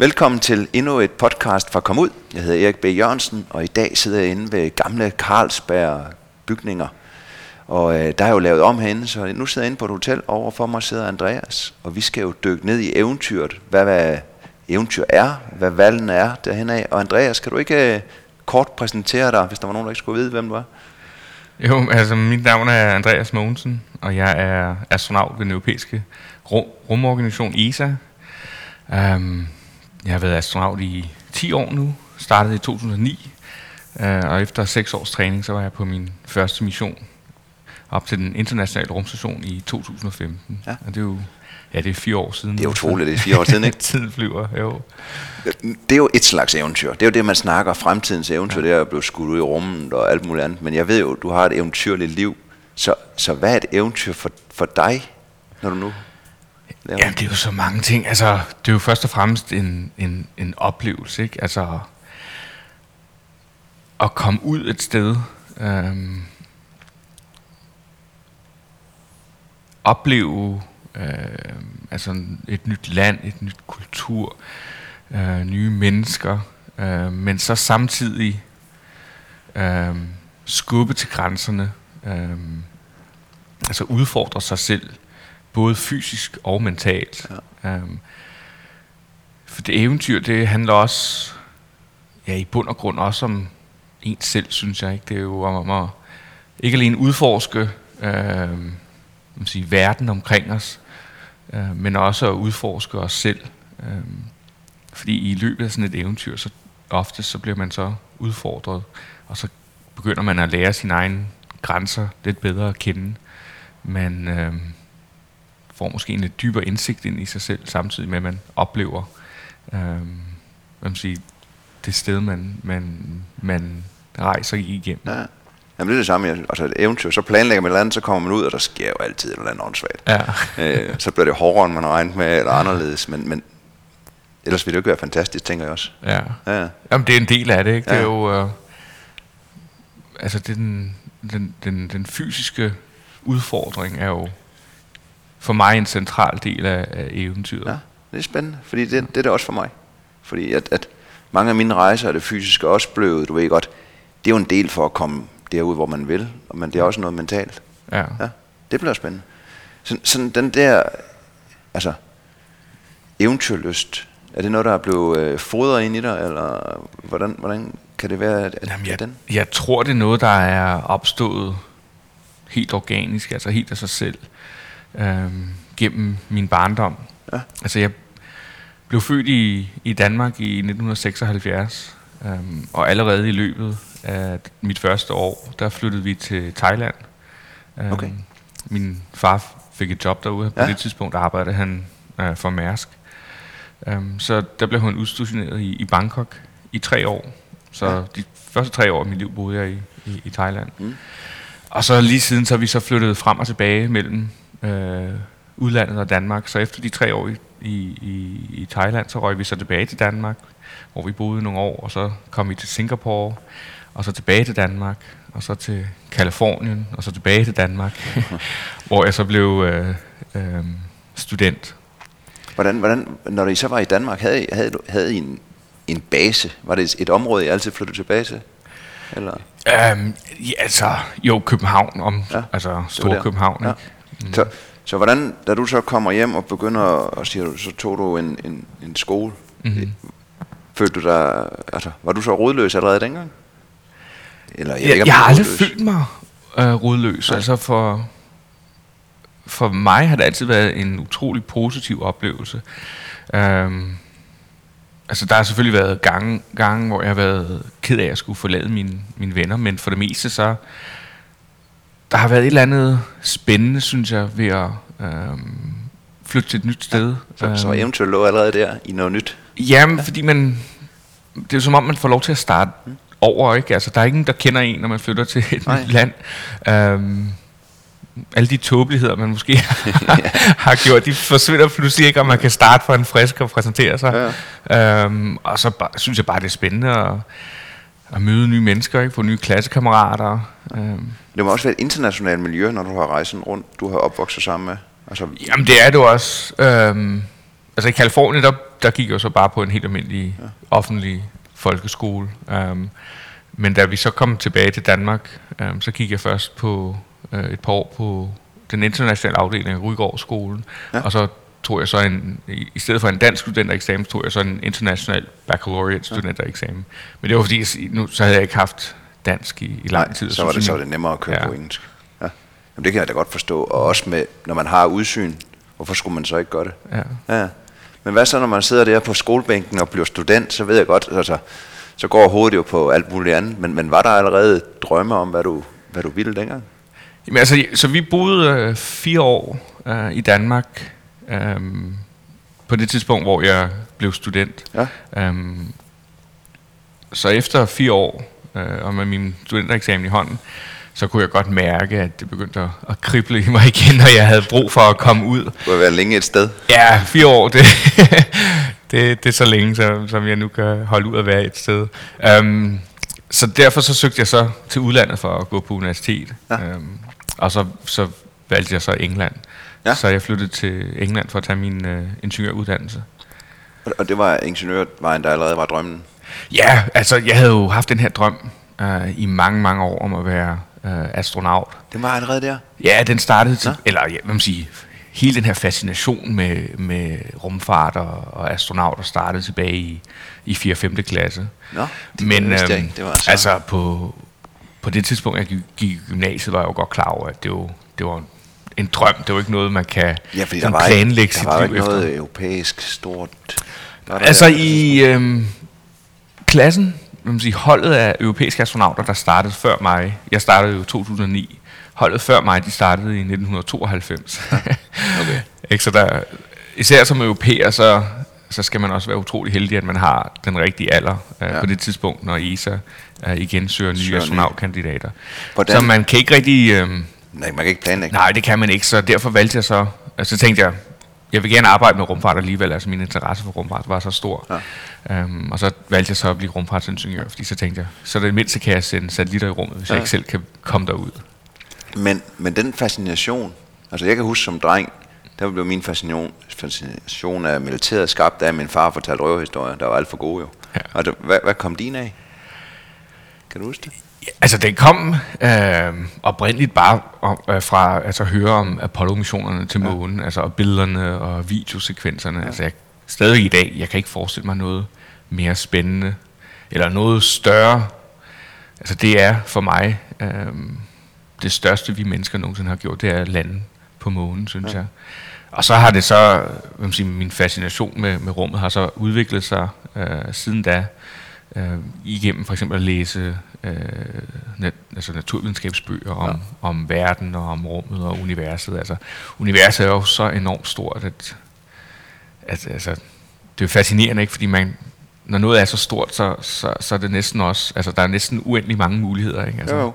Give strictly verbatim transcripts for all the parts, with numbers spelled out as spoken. Velkommen til endnu et podcast fra Komud. Jeg hedder Erik B. Jørgensen, og i dag sidder jeg inde ved gamle Carlsberg bygninger. Og øh, der er jo lavet om herinde, så nu sidder jeg inde på et hotel. Over for mig sidder Andreas, og vi skal jo dykke ned i eventyret. Hvad, hvad eventyr er, hvad valgen er derhen af. Og Andreas, kan du ikke øh, kort præsentere dig, hvis der var nogen, der ikke skulle vide, hvem du var? Jo, altså mit navn er Andreas Mogensen, og jeg er astronaut ved den europæiske rumorganisation E S A. Um Jeg har været astronaut i ti år nu, startede i to tusind og ni, øh, og efter seks års træning, så var jeg på min første mission op til den internationale rumstation i to tusind og femten. Ja. Og det er jo ja, det er fire år siden. Det er utroligt, det er fire år siden, ikke? Tiden flyver, jo. Det er jo et slags eventyr. Det er jo det, man snakker fremtidens eventyr, ja. Det er at blive skudt ud i rummet og alt muligt andet. Men jeg ved jo, du har et eventyrligt liv, så, så hvad er et eventyr for, for dig, når du nu... Ja, det er jo så mange ting. Altså, det er jo først og fremmest en, en, en oplevelse, ikke? Altså, at komme ud et sted, øhm, opleve øhm, altså et nyt land, et nyt kultur, øh, nye mennesker, øh, men så samtidig øh, skubbe til grænserne, øh, altså udfordre sig selv. Både fysisk og mentalt. Ja. Um, for det eventyr, det handler også, ja, i bund og grund også om en selv, synes jeg, ikke? Det er jo om at ikke alene udforske øhm, man siger, verden omkring os, øh, men også at udforske os selv. Øhm, fordi i løbet af sådan et eventyr, så ofte så bliver man så udfordret, og så begynder man at lære sine egne grænser lidt bedre at kende. Men... Øhm, får måske en lidt dybere indsigt ind i sig selv, samtidig med, at man oplever øh, hvad man siger, det sted, man, man, man rejser igennem. Ja. Jamen det er det samme, altså et eventyr, så planlægger man et eller andet, så kommer man ud, og der sker jo altid et eller andet åndssvagt. Ja. øh, så bliver det hårdere, end man har regnet med, eller anderledes, men, men ellers ville det jo ikke være fantastisk, tænker jeg også. Ja. Ja. Jamen det er en del af det, ikke? Ja. Det er jo, øh, altså det er den, den, den, den fysiske udfordring er jo, for mig en central del af, af eventyret. Ja, det er spændende, fordi det, det er det også for mig. Fordi at, at mange af mine rejser er det fysiske også blevet, du ved godt, det er jo en del for at komme derud, hvor man vil, men det er også noget mentalt. Ja. Ja, det bliver spændende. Så, sådan den der, altså, eventyrlyst, er det noget, der er blevet øh, fodret ind i dig, eller hvordan, hvordan kan det være, at, Jamen, jeg, den? Jeg tror, det er noget, der er opstået helt organisk, altså helt af sig selv. Øhm, gennem min barndom. Ja. Altså jeg blev født i, i Danmark i nitten seksoghalvfjerds, øhm, og allerede i løbet af mit første år, der flyttede vi til Thailand. Øhm, okay. Min far fik et job derude, på ja. det tidspunkt arbejdede han øh, for Mærsk. Øhm, så der blev hun udstationeret i, i Bangkok i tre år. Så ja. de første tre år af mit liv boede jeg i, i, i Thailand. Mm. Og så lige siden, så vi så flyttet frem og tilbage mellem Øh, udlandet og Danmark. Så efter de tre år i, i, i Thailand, så røg vi så tilbage til Danmark, hvor vi boede nogle år, og så kom vi til Singapore, og så tilbage til Danmark, og så til Californien, og så tilbage til Danmark, hvor jeg så blev øh, øh, student. Hvordan, hvordan, når I så var i Danmark, havde I, havde, havde I en, en base? Var det et område, I altid flyttede tilbage til? Eller? Øhm, ja, altså, jo, København, om, ja, altså Storkøbenhavn, ikke? Ja. Mm. Så, så hvordan, da du så kommer hjem og begynder og siger, så tog du en, en, en skole, mm-hmm. følte du dig, altså, var du så rodløs allerede dengang? Eller, jeg, ja, ikke, jeg har aldrig følt mig øh, rodløs, ja. altså for, for mig har det altid været en utrolig positiv oplevelse. Øhm, altså der har selvfølgelig været gange, gange, hvor jeg har været ked af, at jeg skulle forlade mine, mine venner, men for det meste så... Der har været et eller andet spændende, synes jeg, ved at øhm, flytte til et nyt sted. Ja, så eventuelt lå allerede der i noget nyt? Jamen, ja. fordi man... Det er jo som om, man får lov til at starte mm. over, ikke? Altså, der er ingen, der kender en, når man flytter til et Nej. nyt land. Øhm, alle de tåbeligheder, man måske har gjort, de forsvinder pludselig ikke, og man kan starte for en frisk og præsentere sig. Ja. Øhm, og så bare, synes jeg bare, det er spændende at... At møde nye mennesker, ikke? Få nye klassekammerater. Øhm. Det må også være et internationalt miljø, når du har rejsen rundt, du har opvokset sammen med. Altså. Jamen det er det også. Øhm, altså i Californien, der, der gik jeg så bare på en helt almindelig ja. offentlig folkeskole. Um, men da vi så kom tilbage til Danmark, um, så gik jeg først på uh, et par år på den internationale afdeling af Rydgaardsskolen, ja. og så tog jeg så en, i stedet for en dansk studentereksamen, tog jeg så en international baccalaureate studentereksamen. Men det var fordi, jeg, nu, så havde jeg ikke haft dansk i, i lang tid. Nej, så var det, så var det nemmere at køre ja. på engelsk. Ja. Jamen, det kan jeg da godt forstå. Og også med, når man har udsyn, hvorfor skulle man så ikke gøre det? Ja. Ja. Men hvad så, når man sidder der på skolebænken og bliver student, så ved jeg godt, altså, så går hovedet jo på alt muligt andet. Men, men var der allerede drømme om, hvad du, hvad du ville dengang? Jamen, altså, så vi boede øh, fire år øh, i Danmark, Um, på det tidspunkt, hvor jeg blev student. Ja. Um, så efter fire år, uh, og med min studentereksamen i hånden, så kunne jeg godt mærke, at det begyndte at, at krible i mig igen, og jeg havde brug for at komme ud. Du har været længe et sted. Ja, fire år, det, det, det er så længe, så, som jeg nu kan holde ud at være et sted. Um, så derfor så søgte jeg så til udlandet for at gå på universitet. Ja. Um, og så, så valgte jeg så England. Ja. Så jeg flyttede til England for at tage min øh, ingeniøruddannelse. Og det var ingeniørvejen, der allerede var drømmen? Ja, altså jeg havde jo haft den her drøm øh, i mange, mange år om at være øh, astronaut. Den var allerede der? Ja, den startede til, eller ja, hvad man siger, hele den her fascination med, med rumfart og, og astronauter startede tilbage i, i fjerde og femte klasse. Nå, det Men, øh, det var så. Altså på, på det tidspunkt, jeg gik i gymnasiet, var jeg jo godt klar over, at det var, det var en drøm, det er jo ikke noget, man kan ja, der var planlægge ikke, der sit var liv efter. Der var noget europæisk stort... Der der altså der, der i øhm, klassen, man sige, holdet af europæiske astronauter, der startede før mig, jeg startede jo i to tusind og ni, holdet før mig, de startede i nitten tooghalvfems. Ja. Okay. Ikke, så der, især som europæer, så, så skal man også være utrolig heldig, at man har den rigtige alder øh, ja. på det tidspunkt, når E S A øh, igen søger nye søger astronautkandidater. Hvordan? Så man kan ikke rigtig... Øh, Nej, man kan ikke planlægge. Nej, det kan man ikke, så derfor valgte jeg så... Altså, så tænkte jeg, jeg vil gerne arbejde med rumfart alligevel, altså min interesse for rumfart var så stor. Ja. Um, og så valgte jeg så at blive rumfartsingeniør, fordi så tænkte jeg, så det mindste kan jeg sende satellitter i rummet, hvis ja. jeg ikke selv kan komme derud. Men, men den fascination, altså jeg kan huske som dreng, der blev min fascination, fascination af militæret skabt, da min far fortalte røverhistorier, der var alt for gode jo. Ja. Og det, hvad, hvad kom din af? Kan du huske det? Altså, den kom øh, oprindeligt bare om, øh, fra altså, at høre om Apollo-missionerne til månen, ja. altså og billederne og videosekvenserne. Ja. Altså, jeg, stadig i dag, jeg kan ikke forestille mig noget mere spændende, eller noget større. Altså, det er for mig øh, det største, vi mennesker nogensinde har gjort, det er at lande på månen, synes ja. jeg. Og så har det så, hvad man siger, min fascination med, med rummet har så udviklet sig øh, siden da, øh, igennem for eksempel at læse øh, nat, altså naturvidenskabsbøger om, ja. om verden og om rummet og universet. Altså, universet er jo så enormt stort, at, at altså, det er fascinerende, ikke? Fordi man, når noget er så stort, så, så, så er det næsten også, altså der er næsten uendelig mange muligheder, ikke? Altså, jo.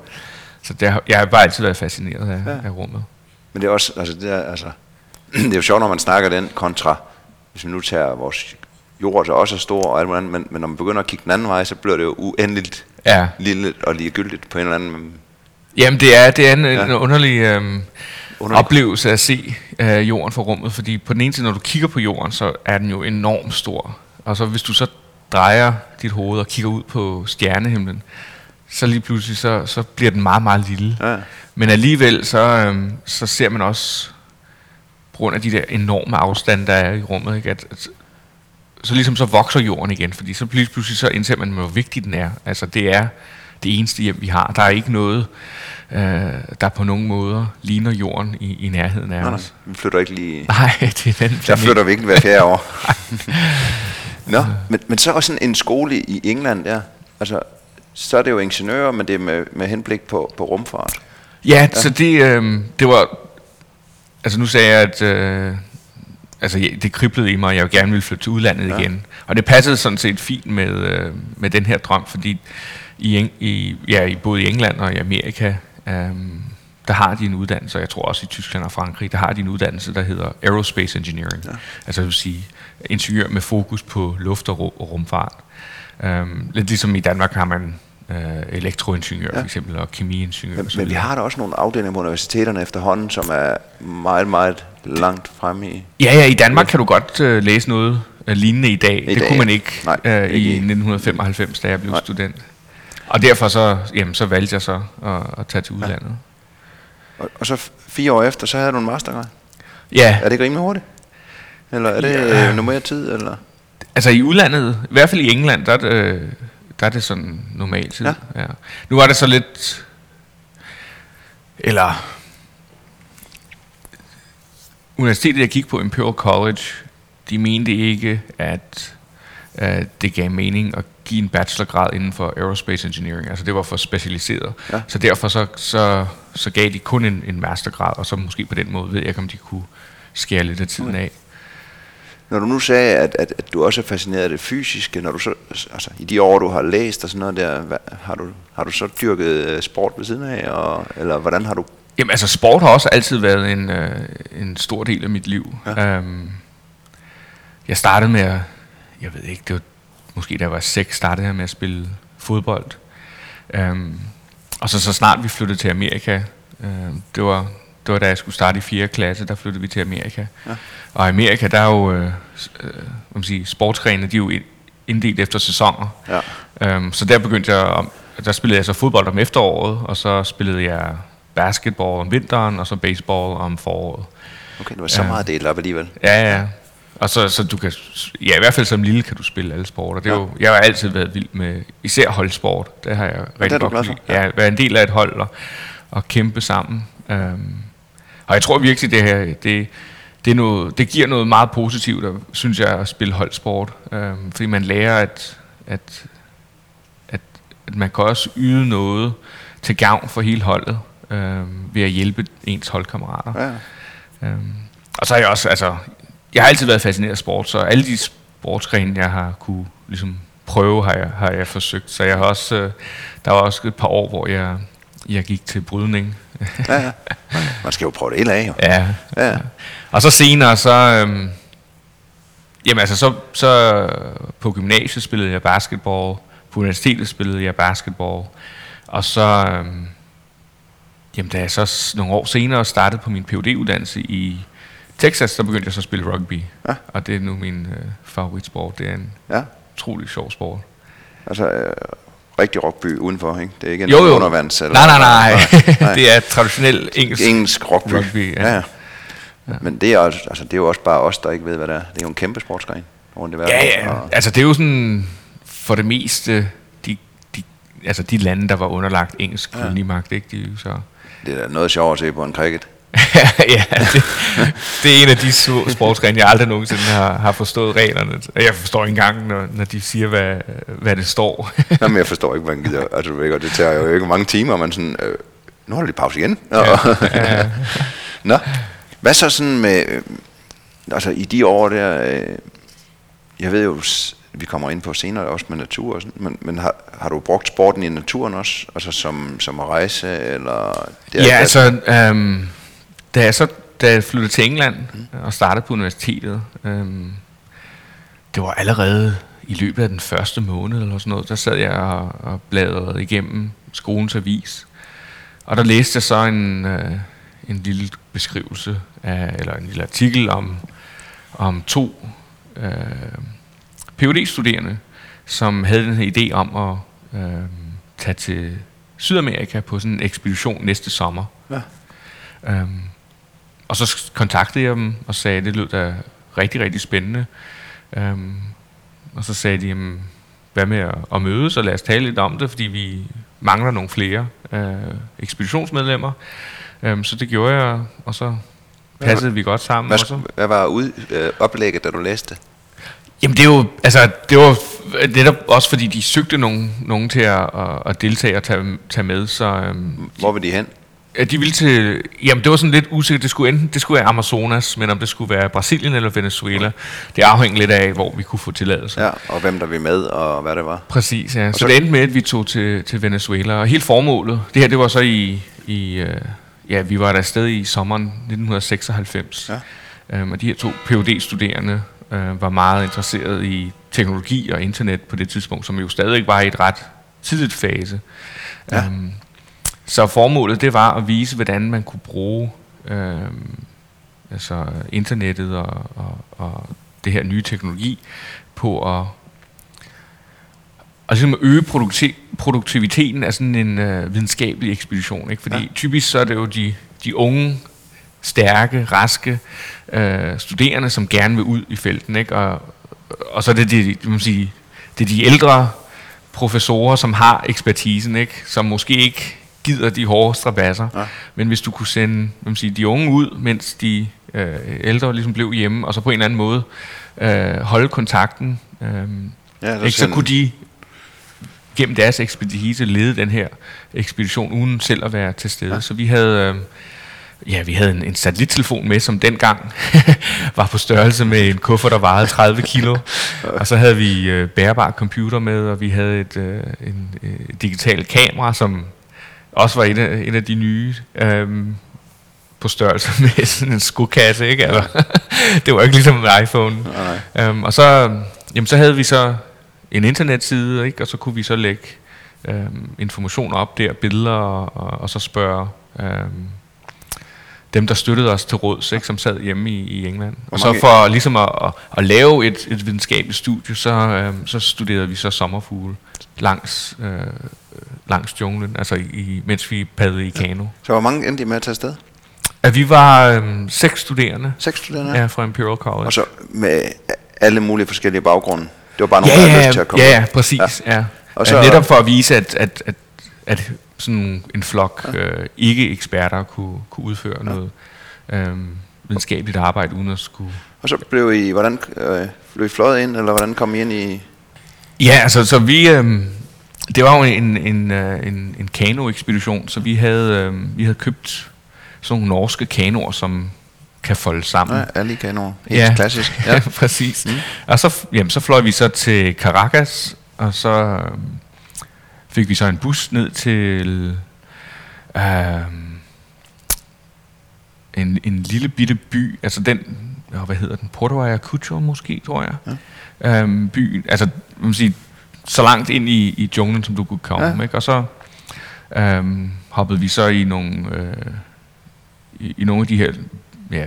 Så det har, jeg har bare altid været fascineret af, ja. af rummet. Men det er også, altså det er, altså, det er jo sjovt, når man snakker den kontra, hvis vi nu tager vores jord, så også er stor og alt muligt andet, men, men når man begynder at kigge den anden vej, så bliver det jo uendeligt ja. lille og ligegyldigt på en eller anden... Jamen det er, det er en, ja. en underlig øhm, oplevelse at se øh, jorden fra rummet, fordi på den ene side, når du kigger på jorden, så er den jo enormt stor, og så hvis du så drejer dit hoved og kigger ud på stjernehimlen, så lige pludselig så, så bliver den meget, meget lille. Ja. Men alligevel så, øhm, så ser man også, på grund af de der enorme afstande, der er i rummet, ikke, at, at så ligesom så vokser jorden igen, fordi så pludselig så indser man, hvor vigtig den er. Altså det er det eneste hjem, vi har. Der er ikke noget, øh, der på nogen måder ligner jorden i, i nærheden af nej, os. Nej, vi flytter ikke lige... Nej, det er den. Der flytter vi ikke hver fjerde år. Nå, men, men så også sådan en skole i England der. Altså, så er det jo ingeniører, men det er med, med henblik på, på rumfart. Ja, ja. Så det, øh, det var... Altså nu sagde jeg, at... Øh, Altså, det kriblede i mig, og jeg gerne ville flytte til udlandet ja. igen. Og det passede sådan set fint med, øh, med den her drøm, fordi i, i, ja, både i England og i Amerika, øh, der har de en uddannelse, og jeg tror også i Tyskland og Frankrig, der har de en uddannelse, der hedder Aerospace Engineering. Ja. Altså det vil sige, ingeniør med fokus på luft og, rum, og rumfart. Øh, lidt ligesom i Danmark har man øh, elektroingeniør ja. for eksempel, og kemiingeniør. Men, men vi har da også nogle afdelinger på universiteterne efterhånden, som er meget, meget langt fremme i... Ja, ja, i Danmark kan du godt øh, læse noget øh, lignende i dag. I det dag, kunne man ikke, nej, øh, ikke i nitten femoghalvfems, da jeg blev nej. student. Og derfor så, jamen, så valgte jeg så at, at tage til udlandet. Ja. Og, og så fire år efter, så havde du en mastergrad? Ja. Er det ikke rimelig hurtigt? Eller er det ja. øh, normeret tid, eller...? Altså i udlandet, i hvert fald i England, der er det, der er det sådan normal tid. Ja. Ja. Nu var det så lidt, eller universitetet jeg kiggede på, Imperial College, de mente ikke, at, at det gav mening at give en bachelorgrad inden for aerospace engineering. Altså det var for specialiseret. Ja. Så derfor så, så, så gav de kun en, en mastergrad, og så måske på den måde ved jeg ikke, om de kunne skære lidt af tiden okay. af. Når du nu sagde, at, at, at du også er fascineret af det fysiske, når du så, altså, i de år, du har læst og sådan noget der, hvad, har, du, har du så dyrket sport ved siden af, og, eller hvordan har du... Jamen altså sport har også altid været en, øh, en stor del af mit liv. Ja. Øhm, jeg startede med at, jeg ved ikke, det var måske da jeg var seks, startede jeg med at spille fodbold. Øhm, og så, så snart vi flyttede til Amerika, øh, det var... Det var da jeg skulle starte i fjerde klasse, der flyttede vi til Amerika. Ja. Og i Amerika, der er jo, øh, øh, sige, sportsgrenene, de er jo inddelt efter sæsoner. Ja. Øhm, så der begyndte jeg, om, der spillede jeg så fodbold om efteråret, og så spillede jeg basketball om vinteren, og så baseball om foråret. Okay, det var så øhm, meget delt op alligevel. Ja, ja. Og så, så du kan, ja i hvert fald som lille kan du spille alle sporter. Det er ja. jo, jeg har altid været vild med, især holdsport, det har jeg rigtig godt lide. Ja, være en del af et hold og, og kæmpe sammen. Øhm, Og jeg tror virkelig, det her, det, det, er noget, det giver noget meget positivt, synes jeg, at spille holdsport. Øhm, fordi man lærer, at, at, at, at man kan også yde noget til gavn for hele holdet, øhm, ved at hjælpe ens holdkammerater. Ja. Øhm, og så har jeg også, altså, jeg har altid været fascineret af sport, så alle de sportsgrene, jeg har kunne ligesom, prøve, har jeg, har jeg forsøgt. Så jeg har også, øh, der var også et par år, hvor jeg... Jeg gik til brydning. Ja, ja. Man skal jo prøve det hele af, jo. Ja. Ja. Og så senere, så... Øhm, jamen altså, så, så på gymnasiet spillede jeg basketball. På universitetet spillede jeg basketball. Og så... Øhm, jamen da jeg så nogle år senere startede på min P H D-uddannelse i Texas, så begyndte jeg så at spille rugby. Ja. Og det er nu min øh, favoritsport. Det er en ja. utrolig sjov sport. Altså... Øh Rigtig rugby udenfor, ikke? Det er ikke en undervands... Nej, nej, nej. nej. Det er traditionel engelsk, engelsk rugby. rugby ja. Ja, ja. Ja. Men det er, også, altså, det er jo også bare os, der ikke ved, hvad det er. Det er jo en kæmpe sportsgren rundt i verden. Ja, ja. Altså det er jo sådan, for det meste, de, de, altså, de lande, der var underlagt engelsk kolonimagt, ja. ikke? De, så. Det er da noget sjovt at se på en cricket. ja, det, det er en af de sportsgrene, jeg aldrig nogensinde har, har forstået reglerne. Jeg forstår ikke engang, når, når de siger, hvad, hvad det står. Jamen, jeg forstår ikke, man gider. Altså, det tager jo ikke mange timer, man sådan, øh, nu holder de pause igen. Ja, ja. Nå, hvad så sådan med, øh, altså i de år der, øh, jeg ved jo, vi kommer ind på senere også med natur og sådan, men, men har, har du brugt sporten i naturen også? Altså som, som at rejse, eller? Ja, altså... Um Da jeg så da jeg flyttede til England og startede på universitetet, øhm, det var allerede i løbet af den første måned eller sådan noget, der sad jeg og, og bladrede igennem skolens avis. Og der læste jeg så en, øh, en lille beskrivelse, af, eller en lille artikel om, om to øh, P H D-studerende, som havde den her idé om at øh, tage til Sydamerika på sådan en ekspedition næste sommer. Ja. Øhm, Og så kontaktede jeg dem og sagde, at det lød da rigtig, rigtig spændende. Øhm, og så sagde de, jamen, hvad med at, at mødes og lad os tale lidt om det, fordi vi mangler nogle flere øh, ekspeditionsmedlemmer. Øhm, så det gjorde jeg, og så passede hvad, vi godt sammen. Hvad, også. hvad var ud, øh, oplægget, da du læste? Jamen det er jo, altså det var netop også fordi de søgte nogen, nogen til at, at deltage og tage, tage med. Så, øhm, hvor var de hen? De ville til, jamen det var sådan lidt usikkert, det skulle enten, det skulle være Amazonas, men om det skulle være Brasilien eller Venezuela, det afhængte lidt af, hvor vi kunne få tilladelse. Ja, og hvem der var med, og hvad det var. Præcis, ja. Så, så det endte med, at vi tog til, til Venezuela, og helt formålet, det her det var så i, i ja, vi var der afsted i sommeren nitten seksoghalvfems, ja. øhm, og de her to P H D-studerende øh, var meget interesserede i teknologi og internet på det tidspunkt, som jo stadig var i et ret tidligt fase. Ja. Um, så formålet det var at vise, hvordan man kunne bruge um, altså internettet og, og, og det her nye teknologi på at og så øge produktiviteten af sådan en øh, videnskabelig ekspedition, ikke? Fordi ja. typisk så er det jo de, de unge, stærke, raske øh, studerende, som gerne vil ud i felten, ikke? Og, og så er det de, man sige, det er de ældre professorer, som har ekspertisen, ikke? Som måske ikke gider de hårde strabasser. Ja. Men hvis du kunne sende man sige, de unge ud, mens de øh, ældre ligesom blev hjemme, og så på en eller anden måde øh, holde kontakten, øh, ja, ikke? Så kunne de gennem deres ekspedite lede den her ekspedition uden selv at være til stede. Ja. Så vi havde, øh, ja, vi havde en, en satellittelefon med, som dengang var på størrelse med en kuffert, der vejede tredive kilo. Og så havde vi øh, bærbare computer med, og vi havde et øh, en, øh, digitalt kamera, som også var en af, en af de nye øh, på størrelse med sådan en skokasse, ikke? Eller, det var ikke ligesom en iPhone. Nej. Øhm, og så, jamen, så havde vi så en internetside, ikke? Og så kunne vi så lægge øhm, information op der, billeder, og, og, og så spørge øhm, dem, der støttede os til råds, ikke? Som sad hjemme i, i England. Og så for ligesom at, at, at lave et, et videnskabeligt studie, så, øhm, så studerede vi så sommerfugle langs, øh, langs junglen, altså i, mens vi paddede i kano. Så hvor mange endte I med at tage afsted? At vi var øhm, seks studerende. Seks studerende? Ja, fra Imperial College. Og så med alle mulige forskellige baggrunde? Det var bare nogle, ja, der havde lyst til at komme. Ja, ja, præcis. Ja. Ja. Og så, netop for at vise, at, at, at, at sådan en flok ja. øh, ikke-eksperter kunne, kunne udføre ja. noget øh, videnskabeligt arbejde, uden at skulle... Og så blev I, hvordan, øh, blev I fløjet ind, eller hvordan kom I ind i... Ja, altså, så vi... Øh, det var jo en, en, øh, en, en kano-ekspedition, så vi havde, øh, vi havde købt sådan nogle norske kanoer, som... kan folde sammen. Ja, alle kanoer. Helt ja. klassisk. Ja, præcis. Mm. Og så, jamen, så fløj vi så til Caracas, og så øhm, fik vi så en bus ned til øhm, en, en lille bitte by, altså den, hvad hedder den, Puerto Ayacucho måske, tror jeg. Ja. Øhm, byen, altså man må sige, så langt ind i, i junglen, som du kunne komme. Ja. Ikke? Og så øhm, hoppede vi så i nogle, øh, i, i nogle af de her ja,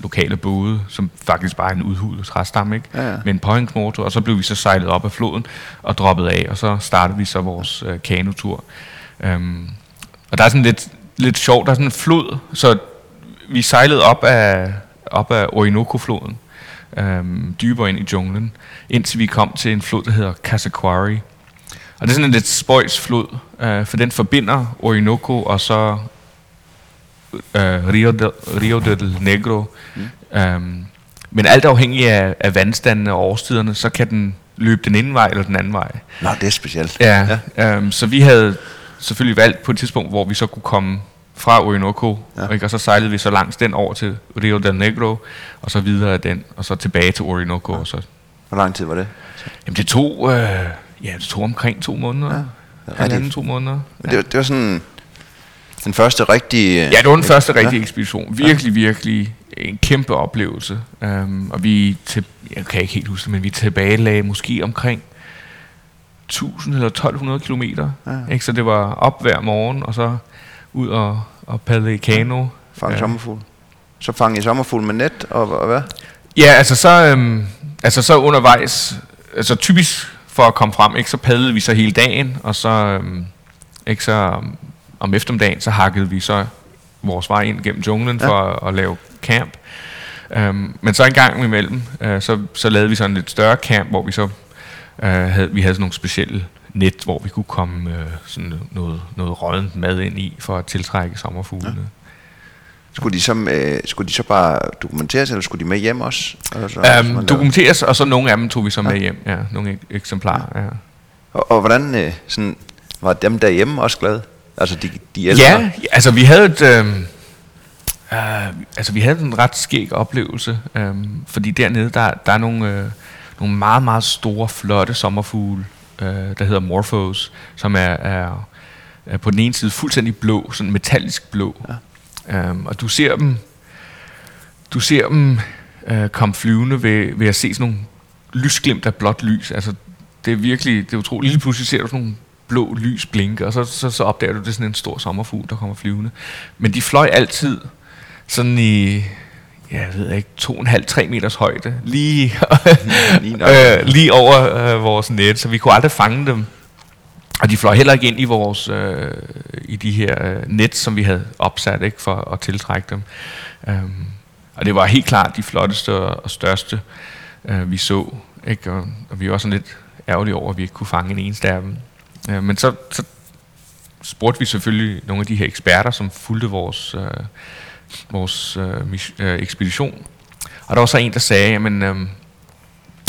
lokale både, som faktisk bare er en udhulet træstamme, ikke? Ja, ja. Med en påhængsmotor, og så blev vi så sejlet op af floden og droppet af, og så startede vi så vores øh, kanotur. Um, og der er sådan lidt, lidt sjovt, der er sådan en flod, så vi sejlede op af, op af Orinoko-floden, um, dybere ind i junglen, indtil vi kom til en flod, der hedder Cassiquari. Og det er sådan en lidt spøjs flod, uh, for den forbinder Orinoko og så Uh, Rio, del, Rio del Negro. Mm. um, Men alt afhængig af, af vandstanden og årstiderne, så kan den løbe den ene vej eller den anden vej. Nå, det er specielt. Ja, ja. Um, Så vi havde selvfølgelig valgt på et tidspunkt, hvor vi så kunne komme fra Orinoco, ja. Og så sejlede vi så langs den over til Rio del Negro, og så videre den, og så tilbage til Orinoco, ja. Og så. Hvor lang tid var det? Jamen det tog øh, ja, det tog omkring to måneder. Ja, halvanden to måneder. Men det, ja. det var sådan den første rigtige... Ja, det var den første rigtige ja. ekspedition. Virkelig, virkelig en kæmpe oplevelse. Um, og vi... Til, jeg kan ikke helt huske men vi tilbagelagde måske omkring tusind eller tolv hundrede kilometer. Ja. Så det var op hver morgen, og så ud og, og padle i kano. Fange ja. sommerfugl. Så fange I sommerfugl med net, og, og hvad? Ja, altså så, um, altså så undervejs... Altså typisk for at komme frem, ikke, så padlede vi så hele dagen, og så... Um, ikke så... Um, om eftermiddagen, så hakkede vi så vores vej ind gennem junglen ja. for at, at lave camp. Um, men så en gang imellem, uh, så, så lavede vi sådan en lidt større camp, hvor vi så uh, havde, vi havde sådan nogle specielle net, hvor vi kunne komme uh, sådan noget, noget rådent mad ind i, for at tiltrække sommerfuglene. Ja. Skulle de så, øh, skulle de så bare dokumenteres, eller skulle de med hjem også? Så, um, dokumenteres, og så nogle af dem tog vi så ja. med hjem. Ja, nogle eksemplarer. Ja. Ja. Og, og hvordan øh, sådan, var dem derhjemme også glade? Altså de, de ældre? Ja, altså vi havde et, øh, øh, altså vi havde en ret skæg oplevelse, øh, fordi dernede der, der er nogle, øh, nogle meget, meget store, flotte sommerfugle, øh, der hedder morphos, som er, er, er på den ene side fuldstændig blå, sådan metallisk blå, ja. øh, og du ser dem, du ser dem øh, komme flyvende ved, ved at se sådan nogle lysglimt af blåt lys, altså det er virkelig, det er utroligt. Lige pludselig ser du sådan nogle blå lys blinke, og så, så, så opdager du, det er sådan en stor sommerfugl, der kommer flyvende. Men de fløj altid sådan i, jeg ved ikke, to og en halv, tre meters højde, lige, øh, lige over øh, vores net, så vi kunne aldrig fange dem. Og de fløj heller ikke ind i vores øh, i de her øh, net, som vi havde opsat, ikke, for at tiltrække dem. Øhm, og det var helt klart de flotteste og største, øh, vi så, ikke? Og, og vi var sådan lidt ærgerlige over, at vi ikke kunne fange en eneste af dem. Øh, men så, så spurgte vi selvfølgelig nogle af de her eksperter, som fulgte vores, øh, vores øh, mis, øh, ekspedition. Og der var så en, der sagde, jamen, øh,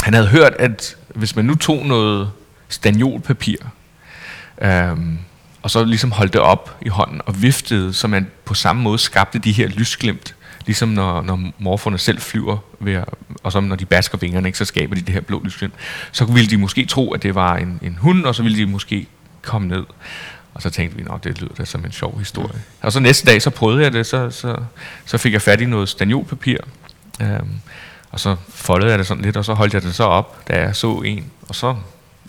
han havde hørt, at hvis man nu tog noget staniolpapir, Øhm, og så ligesom holdt det op i hånden og viftede, så man på samme måde skabte de her lysglimt, ligesom når, når morferne selv flyver ved at, og så når de basker vingerne, ikke, så skaber de det her blå lysglimt. Så ville de måske tro, at det var en, en hund, og så ville de måske komme ned. Og så tænkte vi, nå, det lyder da som en sjov historie. Og så næste dag, så prøvede jeg det, så, så, så fik jeg fat i noget staniolpapir, øhm, og så foldede jeg det sådan lidt, og så holdt jeg det så op, da jeg så en, og så...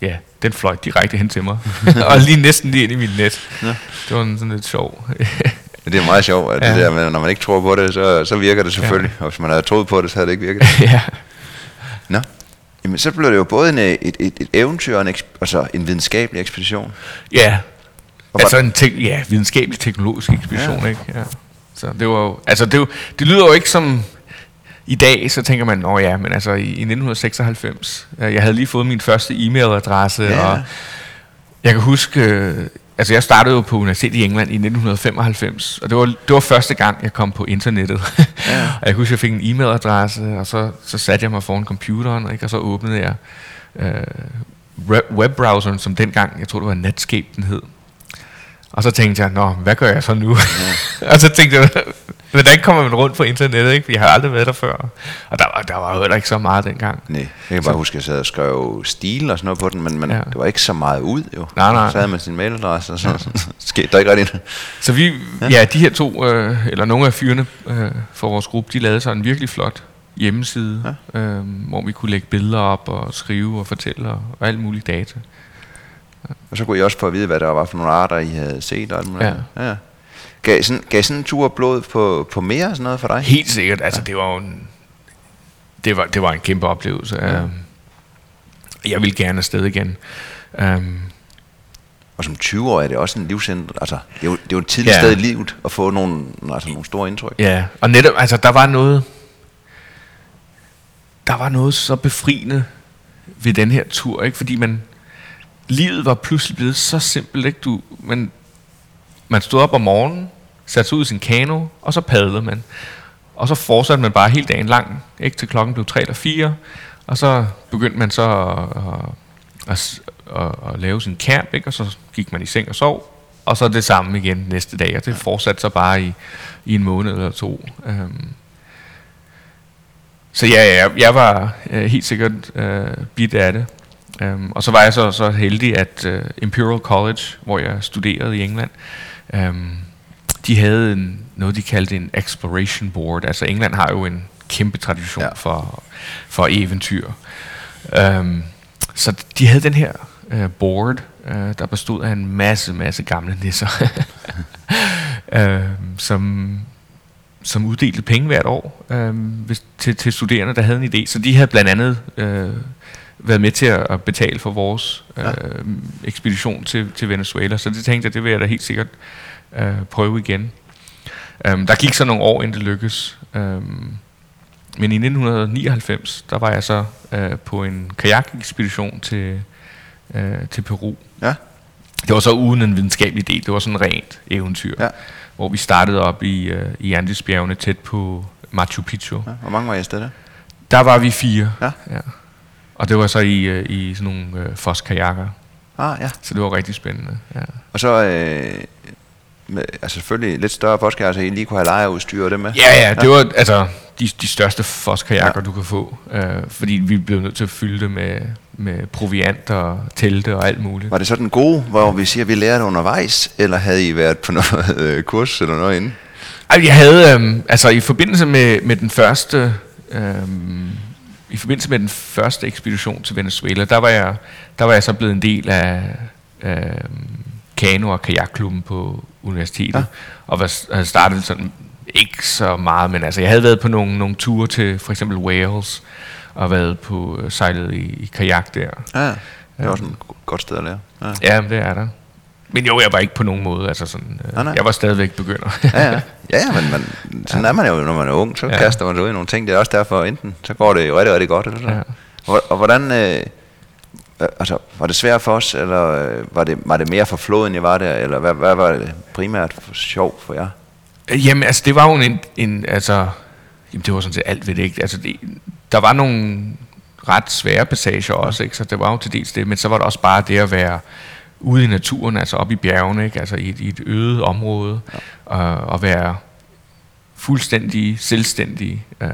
Ja, den fløj direkte hen til mig. Og lige næsten lige ind i mit net. Ja. Det var en, sådan lidt sjov. Det er meget sjovt, at ja. det der, men når man ikke tror på det, så, så virker det selvfølgelig. Ja. Og hvis man havde troet på det, så havde det ikke virket. Ja. Nå. Jamen, så blev det jo både en, et, et, et eventyr og en, eksp- altså en videnskabelig ekspedition. Ja, og altså en te- ja, videnskabelig teknologisk ekspedition. Ja. Ikke? Ja. Så det var jo, altså det, var, det lyder jo ikke som... I dag, så tænker man, nå ja, men altså i, i nitten seksoghalvfems, jeg havde lige fået min første e-mailadresse, ja. Og jeg kan huske, øh, altså jeg startede jo på universitetet i England i nitten femoghalvfems, og det var, det var første gang, jeg kom på internettet. Ja. Og jeg husker, jeg fik en e-mailadresse, og så, så satte jeg mig foran computeren, ikke? Og så åbnede jeg øh, webbrowseren, som dengang, jeg tror det var Netscape, den hed. Og så tænkte jeg, nå, hvad gør jeg så nu? Ja. Og så tænkte jeg, hvordan kommer man rundt på internettet, ikke? Jeg har aldrig været der før. Og der var, der var jo heller ikke så meget dengang. Nej, jeg kan så. bare huske, at jeg sad og skrev stil og sådan noget på den, men man, ja. det var ikke så meget ud jo. Nej, nej. Så havde man sin mailadresse, og så ja. skete der ikke rigtigt. Så vi, ja, ja de her to, øh, eller nogle af fyrene øh, fra vores gruppe, de lavede så en virkelig flot hjemmeside, ja. øh, hvor vi kunne lægge billeder op og skrive og fortælle og, og alt muligt data. Og så kunne I også få at vide, hvad der var for nogle arter, I havde set og alt muligt. Ja. Ja. Gav sådan, gav sådan en tur blod på, på mere og sådan noget for dig? Helt sikkert. Altså, ja. det, var en, det, var, det var en kæmpe oplevelse. Ja. Jeg ville gerne afsted igen. Um, og som tyve-årig er det også en livsindre. Altså, det er jo, det er jo et tidligt ja. sted i livet at få nogle, altså, nogle store indtryk. Ja, og netop, altså, der var noget... Der var noget så befriende ved den her tur, ikke? Fordi man... Livet var pludselig blevet så simpelt, ikke? Du, man, man stod op om morgenen, satte sig ud i sin kano, og så padlede man. Og så fortsatte man bare hele dagen lang, ikke? Til klokken blev tre eller fire, og så begyndte man så at, at, at, at, at lave sin camp, ikke? Og så gik man i seng og sov, og så det samme igen næste dag, og det fortsatte så bare i, i en måned eller to. Så ja, jeg, jeg var helt sikkert bidt af det. Um, og så var jeg så, så heldig, at uh, Imperial College, hvor jeg studerede i England, um, de havde en, noget, de kaldte en exploration board. Altså England har jo en kæmpe tradition ja. for, for eventyr. Um, så de havde den her uh, board, uh, der bestod af en masse, masse gamle nisser, um, som... som uddelte penge hvert år øh, til, til studerende, der havde en idé. Så de havde blandt andet øh, været med til at betale for vores øh, ja. ekspedition til, til Venezuela. Så det tænkte jeg, det vil jeg da helt sikkert øh, prøve igen. Øh, der gik så nogle år, inden det lykkedes. Øh, men i nitten nioghalvfems, der var jeg så øh, på en kajakekspedition til, øh, til Peru. Ja. Det var så uden en videnskabelig idé. Det var sådan rent eventyr. Ja. Hvor vi startede op i, øh, i Andesbjergene tæt på Machu Picchu. Ja, hvor mange var I afsted der? Der var vi fire. Ja. Ja. Og det var så i, øh, i sådan nogle øh, foskajakker. Ah, ja. Så det var rigtig spændende. Ja. Og så øh, med, altså selvfølgelig lidt større foskajakker, så I lige kunne have lejeudstyr og det med? Ja, ja, det ja. var altså de, de største foskajakker, ja. du kan få. Øh, fordi vi blev nødt til at fylde det med... med proviant og telte og alt muligt. Var det så den gode, hvor vi siger, at vi lærte undervejs, eller havde I været på noget øh, kurs eller noget inden? Jeg havde, øh, altså i forbindelse med, med den første øh, i forbindelse med den første ekspedition til Venezuela, der var jeg, der var jeg så blevet en del af øh, kano- og kajakklubben på universitetet, ja. og var, havde startet sådan, ikke så meget, men altså jeg havde været på nogle, nogle ture til for eksempel Wales, og været på øh, sejlet i, i kajak der. Ja, det er også et godt sted at lære. Ja, ja det er der. Men jo, jeg var ikke på nogen måde, altså sådan, øh, ah, jeg var stadigvæk begynder. ja, ja. ja, men man, sådan ja. er man jo, når man er ung, så ja. kaster man sig ud i nogle ting. Det er også derfor, enten så går det jo rigtig, rigtig godt, eller sådan. Ja. Og, og hvordan, øh, altså, var det svært for os, eller øh, var, det, var det mere for flod, end jeg var der, eller hvad, hvad var det primært for sjov for jer? Jamen, altså, det var jo en, en altså, jamen, det var sådan set alt ved det, ikke? Altså, det, der var nogle ret svære passager også, ikke? Så det var jo til dels det, men så var det også bare det at være ude i naturen, altså op i bjergene, ikke? Altså i et, i et øget område, ja. øh, og være fuldstændig selvstændig, øh,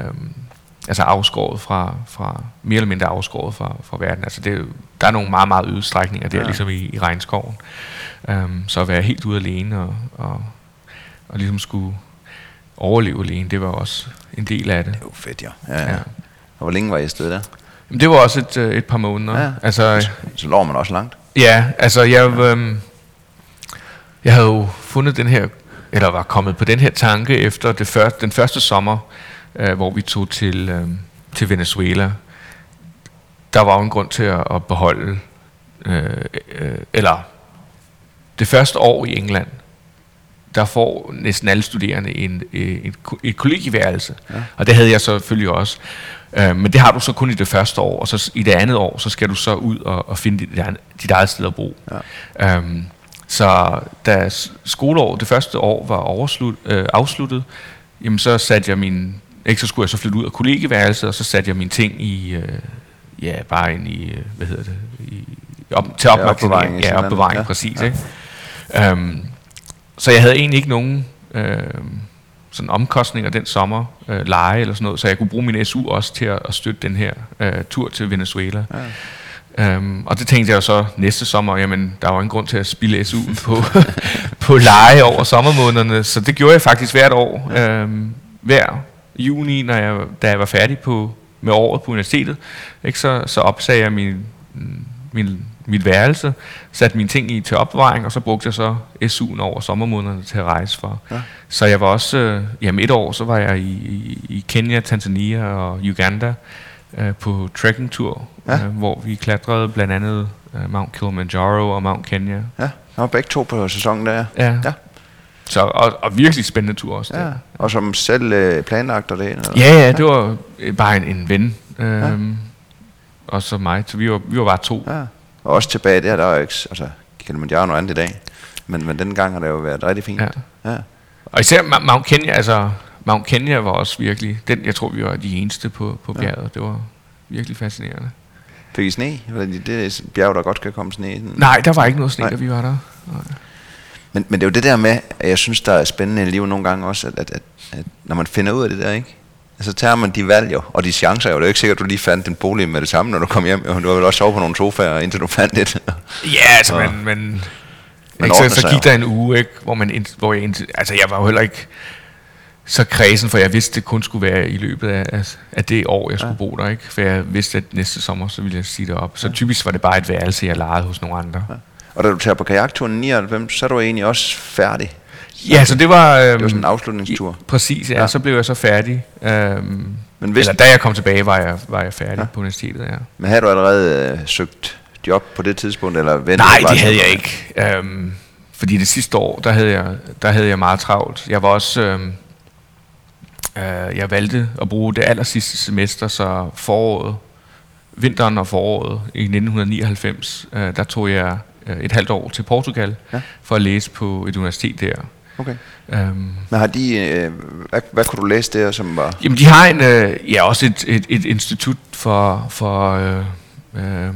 altså afskåret fra, fra, mere eller mindre afskåret fra, fra verden. Altså det, der er nogle meget, meget øde strækninger der, ja. ligesom i, i regnskoven. Øh, så at være helt ude alene og, og, og ligesom skulle overleve alene, det var også en del af det. Det var fedt, ja. ja, ja. ja. Og hvor længe var I afsted der? Jamen, det var også et, et par måneder. Ja. Altså, så, så lå man også langt. Ja, altså jeg, øh, jeg havde jo fundet den her, eller var kommet på den her tanke efter det første, den første sommer, øh, hvor vi tog til, øh, til Venezuela. Der var jo en grund til at, at beholde, øh, øh, eller det første år i England, der får næsten alle studerende en, et, et kollegieværelse, ja. og det havde jeg selvfølgelig også. Men det har du så kun i det første år, og så i det andet år, så skal du så ud og, og finde dit, dit eget sted at bo. Ja. Um, så da skoleåret, det første år, var overslut, øh, afsluttet, jamen så satte jeg min, ikke så skulle jeg så flytte ud af kollegeværelset, og så satte jeg mine ting i, øh, ja, bare ind i, hvad hedder det, i, op, til opbevaring, ja, opbevaring, ja, præcis. Ja. Ikke? Um, så jeg havde egentlig ikke nogen... Øh, sådan omkostninger den sommer, øh, leje eller sådan noget, så jeg kunne bruge min S U også til at, at støtte den her øh, tur til Venezuela. Ja. Øhm, og det tænkte jeg så næste sommer, jamen der var en grund til at spille S U'en på, på leje over sommermånederne, så det gjorde jeg faktisk hvert år. Ja. Øhm, hver juni, når jeg, da jeg var færdig på, med året på universitetet, ikke, så, så opsagde jeg min, min, mit værelse, satte mine ting i til opbevaring, og så brugte jeg så S U'en over sommermånederne til at rejse for. Ja. Så jeg var også, øh, jamen et år, så var jeg i, i, i Kenya, Tanzania og Uganda øh, på trekkingtur, ja. øh, hvor vi klatrede blandt andet øh, Mount Kilimanjaro og Mount Kenya. Ja, der var begge to på sæsonen der. Ja. ja. Så, og, og virkelig spændende tur også. Ja. Der. Og som selv øh, planlagte det? Eller? Ja, ja, det var øh, bare en, en ven, øh, ja. og så mig, så vi var, vi var bare to. Ja. Og også tilbage der, der er jo ikke, altså Kilimanjaro noget andet i dag, men, men den gang har det jo været rigtig fint. Ja. Ja. Og især Mount Kenya, altså Mount Kenya var også virkelig, den jeg tror vi var de eneste på, på bjerget, ja. det var virkelig fascinerende. Fik I sne? Det er et bjerg, der godt kan komme sne? Nej, der var ikke noget sne, Nej. da vi var der. Nej. Men, men det er jo det der med, at jeg synes, der er spændende i livet nogle gange også, at, at, at, at når man finder ud af det der, ikke? Så tager man de valg jo, og de chancer jo. Det er jo ikke sikkert, at du lige fandt den bolig med det samme, når du kom hjem. Du har vel også sovet på nogle sofaer, indtil du fandt det. Ja, altså, man, man, man ikke, så, så gik der en uge, ikke, hvor, man, hvor jeg... Altså, jeg var jo heller ikke så kredsen, for jeg vidste, det kun skulle være i løbet af, af det år, jeg skulle ja. bo der, ikke? For jeg vidste, at næste sommer, så ville jeg sige det op. Så ja. typisk var det bare et værelse, jeg lejede hos nogle andre. Ja. Og da du tager på kajakturen nioghalvfems, så er du egentlig også færdig. Ja, så det var... Øhm, det var sådan en afslutningstur. I, præcis, ja, ja. Så blev jeg så færdig. Øhm, Men eller da jeg kom tilbage, var jeg, var jeg færdig ja. på universitetet, ja. Men havde du allerede øh, søgt job på det tidspunkt, eller ventet? Nej, det havde jeg ikke. Øhm, fordi det sidste år, der havde jeg, der havde jeg meget travlt. Jeg var også... Øhm, øh, jeg valgte at bruge det allersidste semester, så foråret, vinteren og foråret i nitten nioghalvfems, øh, der tog jeg øh, et halvt år til Portugal ja. for at læse på et universitet der. Okay. Øhm, Men har de, øh, hvad, hvad kunne du læse der, som var? Jamen de har en, øh, ja også et, et, et institut for, for øh, øh,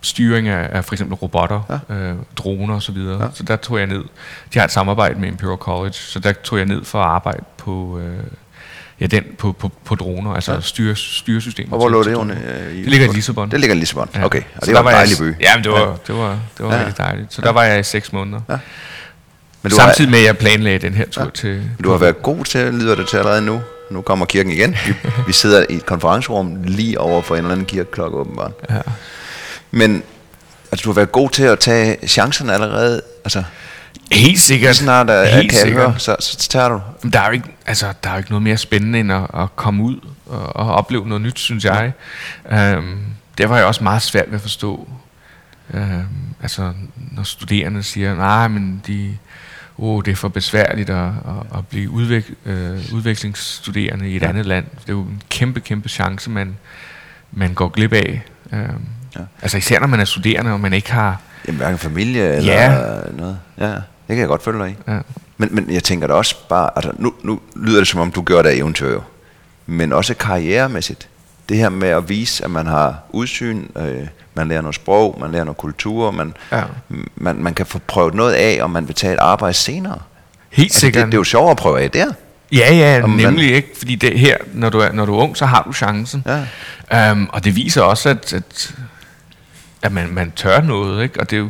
styring af, af for eksempel robotter, ja. øh, droner og så videre. Ja. Så der tog jeg ned. De har et samarbejde med Imperial College, så der tog jeg ned for at arbejde på, øh, ja den på, på, på droner, altså ja. styre styresystemet. Og hvor lå det under? Øh, det ligger i Lissabon. Det ligger i Lissabon. Ja. Okay. Og så det var, var en dejlig by. Ja, men det var, ja. det var, det var, det var ja. rigtig dejligt. Så ja. der var jeg i seks måneder. Ja. Men du Samtidig har, med, at jeg planlagde den her tur ja, til... Du har været god til, lyder det til allerede nu, nu kommer kirken igen. Vi, vi sidder i et konferencerum lige over for en eller anden kirkeklokke åbenbart. Ja. Men altså, du har været god til at tage chancen allerede. Altså, helt sikkert. Snart er, Helt kan sikkert. Høre, så, så tager du. Men der er jo ikke, altså, der er ikke noget mere spændende end at, at komme ud og, og opleve noget nyt, synes jeg. Ja. Øhm, der var jeg også meget svært ved at forstå. Øhm, altså, når studerende siger, nej, men de... Oh, det er for besværligt at, at, at blive udvik, øh, udvekslingsstuderende i et ja. andet land. Det er jo en kæmpe, kæmpe chance, man, man går glip af. Øhm, ja. Altså især når man er studerende, og man ikke har... Jamen hverken familie eller ja. noget. Ja, det kan jeg godt følge dig i. Ja. Men, men jeg tænker da også bare... Altså nu, nu lyder det som om, du gør det af eventyr, men også karrieremæssigt. Det her med at vise, at man har udsyn... Øh, man lærer noget sprog, man lærer noget kultur, man, ja. man, man kan få prøvet noget af, og man vil tage et arbejde senere. Helt altså, sikkert. Det, det er jo sjovt at prøve af der. Ja, ja, om nemlig man, ikke, fordi det her, når du er, når du er ung, så har du chancen. Ja. Um, og det viser også, at, at, at man, man tør noget, ikke? Og det er jo,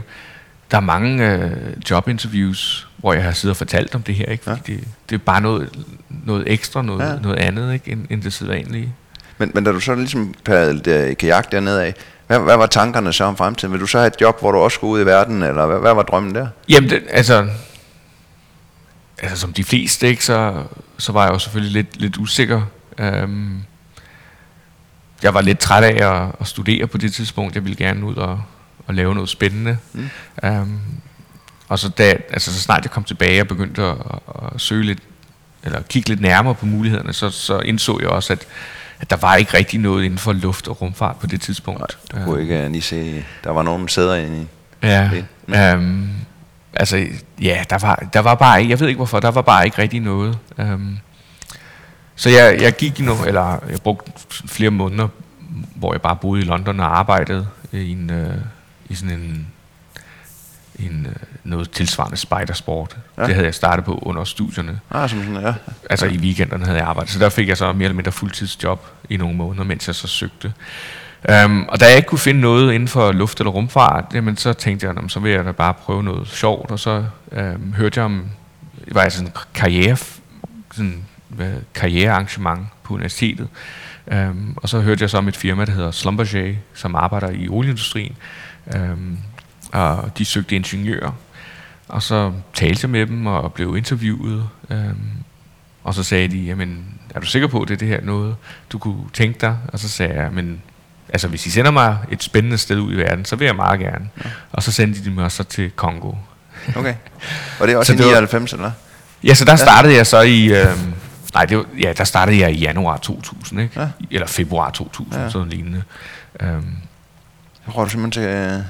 der er mange øh, jobinterviews, hvor jeg har siddet og fortalt om det her, ikke? Ja. Det, det er bare noget, noget ekstra, noget, ja. noget andet, ikke? End, end det sædvanlige. Men, men da du så ligesom padlede kajak dernede af, Hvad, hvad var tankerne så om fremtiden? Vil du så have et job, hvor du også skulle ud i verden, eller hvad, hvad var drømmen der? Jamen, det, altså, altså som de fleste, ikke, så, så var jeg jo selvfølgelig lidt, lidt usikker. Øhm, jeg var lidt træt af at, at studere på det tidspunkt. Jeg ville gerne ud og, og lave noget spændende. Mm. Øhm, og så, da, altså, så snart jeg kom tilbage og begyndte at, at søge lidt, eller kigge lidt nærmere på mulighederne, så, så indså jeg også, at at der var ikke rigtig noget inden for luft- og rumfart på det tidspunkt. Nej, du kunne ikke lige se, der var nogen sæder inde i. Ja, øhm, altså, ja, der var, der var bare ikke, jeg ved ikke hvorfor, der var bare ikke rigtig noget. Øhm, så jeg, jeg gik nu, eller jeg brugte flere måneder, hvor jeg bare boede i London og arbejdede i, en, øh, i sådan en, en noget tilsvarende spejdersport. Ja. Det havde jeg startet på under studierne. Ah, som sådan, ja. Altså i weekenderne havde jeg arbejdet. Så der fik jeg så mere eller mindre fuldtidsjob i nogle måneder, mens jeg så søgte. Um, og da jeg ikke kunne finde noget inden for luft- eller rumfart, jamen, så tænkte jeg, så vil jeg da bare prøve noget sjovt. Og så um, hørte jeg om, det var altså en karriere, sådan, hvad, karrierearrangement på universitetet. Um, og så hørte jeg så om et firma, der hedder Schlumberger, som arbejder i olieindustrien. Um, Og de søgte ingeniører. Og så talte jeg med dem og blev interviewet. Øhm, og så sagde de, jamen, er du sikker på, at det er det her noget, du kunne tænke dig? Og så sagde jeg, men altså, hvis I sender mig et spændende sted ud i verden, så vil jeg meget gerne. Ja. Og så sendte de mig så til Kongo. Okay. Og det er også i nioghalvfems, eller? Ja, så der startede jeg så i... Øhm, nej, det var, ja, der startede jeg i januar to tusind, ikke? Ja. Eller februar to tusind, ja. Sådan lignende. Øhm, så prøver du simpelthen til... Øh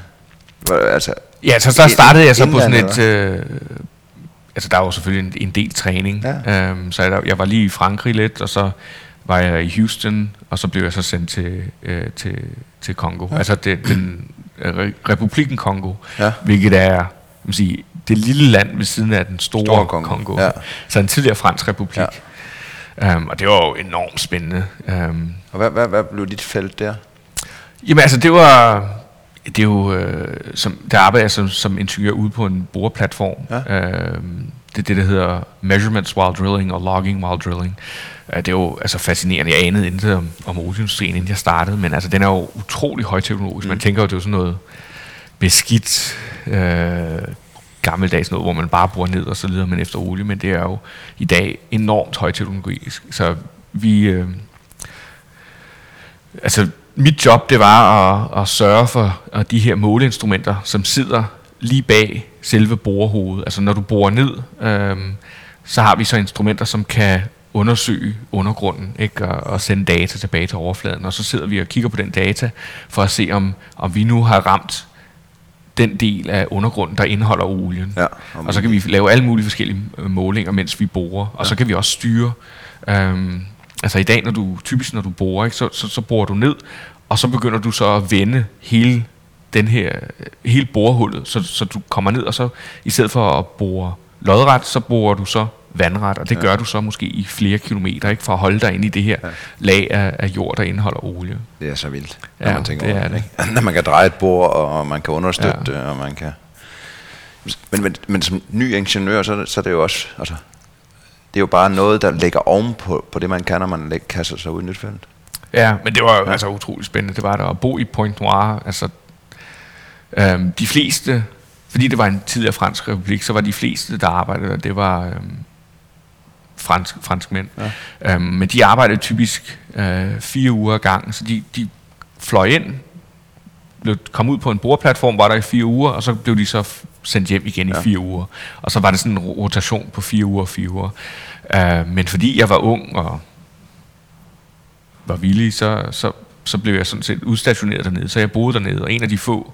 Altså, ja, så, så startede jeg så England, på sådan et øh, altså der var selvfølgelig en, en del træning, ja. øhm, Så jeg, jeg var lige i Frankrig lidt. Og så var jeg i Houston. Og så blev jeg så sendt til, øh, til, til Kongo, ja. Altså det, den, øh, Republikken Kongo, ja. Hvilket er man sige, det lille land ved siden af den store, store Kongo, Kongo. Ja. Så en tidligere fransk republik, ja. øhm, Og det var jo enormt spændende. øhm, Og hvad, hvad, hvad blev dit felt der? Jamen altså det var... Det er jo, øh, som, der arbejder jeg som, som ingeniør ude på en boreplatform. Ja. Øh, det er det, der hedder measurements while drilling og logging while drilling. Øh, det er jo altså fascinerende. Jeg anede intet om, om olieindustrien, inden jeg startede, men altså, den er jo utrolig højteknologisk. Mm. Man tænker jo, det er jo sådan noget beskidt, øh, gammeldags noget, hvor man bare bruger ned, og så leder man efter olie, men det er jo i dag enormt højteknologisk. Så vi... Øh, altså... Mit job, det var at, at sørge for at de her måleinstrumenter, som sidder lige bag selve borehovedet. Altså når du borer ned, øhm, så har vi så instrumenter, som kan undersøge undergrunden, ikke? Og, og sende data tilbage til overfladen. Og så sidder vi og kigger på den data for at se, om, om vi nu har ramt den del af undergrunden, der indeholder olien. Ja, om... Og så kan vi lave alle mulige forskellige målinger, mens vi borer. Og ja. Så kan vi også styre... Øhm, Altså i dag, når du typisk når du borer, ikke, så, så, så borer du ned, og så begynder du så at vende hele den her hele borehullet, så, så du kommer ned, og så i stedet for at bore lodret, så borer du så vandret, og det ja. Gør du så måske i flere kilometer, ikke, for at holde dig inde i det her ja. Lag af, af jord, der indeholder olie. Det er så vildt, når ja, man tænker det over det, ikke? Når man kan dreje et bor, og man kan understøtte, ja. Og man kan... Men, men, men som ny ingeniør, så, så er det jo også... Altså det er jo bare noget, der ligger ovenpå på det, man kan, når man kaster sig ud i nyt felt. Ja, men det var jo ja. altså utroligt spændende. Det var der at bo i Pointe-Noire. Altså, øhm, de fleste, fordi det var en tidligere fransk republik, så var de fleste, der arbejdede, det var øhm, fransk, franskmænd. Ja. Øhm, men de arbejdede typisk øh, fire uger ad gangen, så de, de fløj ind, kom ud på en boreplatform, var der i fire uger, og så blev de så sendt hjem igen ja. i fire uger. Og så var det sådan en rotation på fire uger og fire uger. Øh, men fordi jeg var ung og var villig, så, så, så blev jeg sådan set udstationeret dernede, så jeg boede dernede, og en af de få,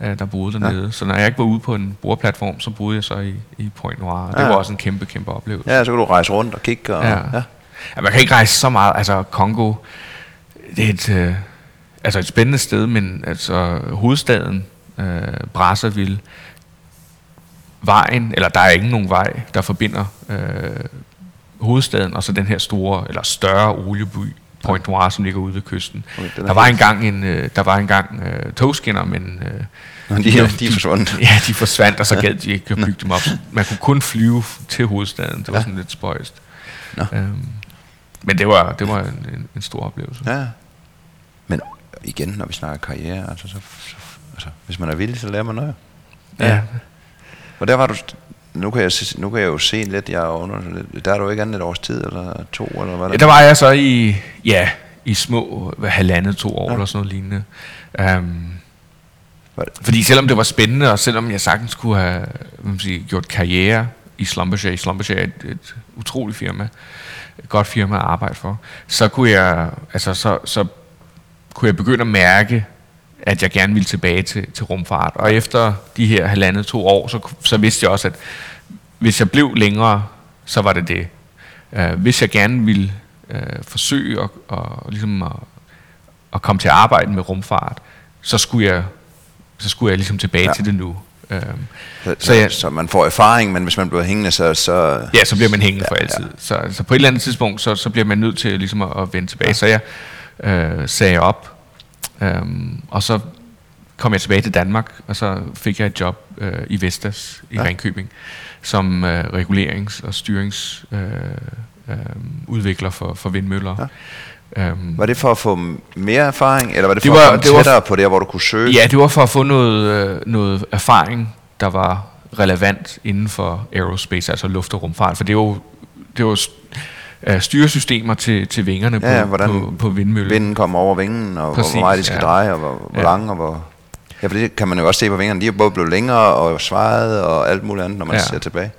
der boede dernede. Ja. Så når jeg ikke var ude på en boreplatform, så boede jeg så i, i Pointe-Noire. Det ja. var også en kæmpe, kæmpe oplevelse. Ja, så kunne du rejse rundt og kigge. Og, ja. Ja. Ja, man kan ikke rejse så meget. Altså, Kongo, det er et, øh, altså et spændende sted, men altså hovedstaden, øh, Brazzaville, vejen, eller der er ikke nogen vej, der forbinder øh, hovedstaden, og så den her store, eller større olieby, Pointe-Noire, som ligger ude ved kysten. Okay, der, var engang en, øh, der var engang øh, togskinner, men øh, Nå, de, de, de forsvandt. Ja, de forsvandt, og så gad de ikke at bygge dem op. Man kunne kun flyve til hovedstaden. Det var ja. sådan lidt spøjst. Øhm, men det var, det var en, en, en stor oplevelse. Ja. Men igen, når vi snakker karriere, altså, så, så, altså, hvis man er villig, så lærer man noget. Ja. ja. Og der var du... Nu kan, jeg, nu kan jeg jo se lidt, jeg der er du ikke andet et års tid, eller to, eller hvad der? Ja, der var jeg så i, ja, i små halvandet, to år, ja. eller sådan noget lignende. Um, fordi selvom det var spændende, og selvom jeg sagtens kunne have sige, gjort karriere i Schlumberger, Schlumberger er et, et utroligt firma, et godt firma at arbejde for, så kunne jeg, altså, så, så kunne jeg begynde at mærke, at jeg gerne ville tilbage til, til rumfart. Og efter de her halvandet to år, så, så vidste jeg også, at hvis jeg blev længere, så var det det. Uh, hvis jeg gerne ville uh, forsøge at, og, ligesom at, at komme til arbejde med rumfart, så skulle jeg, så skulle jeg ligesom tilbage ja. til det nu. Uh, så, så, jeg, så man får erfaring, men hvis man bliver hængende, så... så ja, så bliver man hængende ja, for altid. Ja. Så, så på et eller andet tidspunkt, så, så bliver man nødt til ligesom at, at vende tilbage. Ja. Så jeg uh, sagde op. Um, og så kom jeg tilbage til Danmark, og så fik jeg et job uh, i Vestas i ja. Ringkøbing som uh, regulerings- og styringsudvikler uh, um, for, for vindmøller. Ja. Um, var det for at få mere erfaring, eller var det for det var, at komme det tættere var, på det, hvor du kunne søge? Ja, det var for at få noget, noget erfaring, der var relevant inden for aerospace, altså luft- og rumfart, for det var det var styresystemer til, til vingerne ja, ja, på, på, på vindmøllen. Vinden kommer over vingen, og præcis, hvor meget de skal ja. dreje, og hvor, hvor ja. lang, og hvor... Ja, for det kan man jo også se på vingerne. De er både blevet længere, og svaret, og alt muligt andet, når man ja. ser tilbage.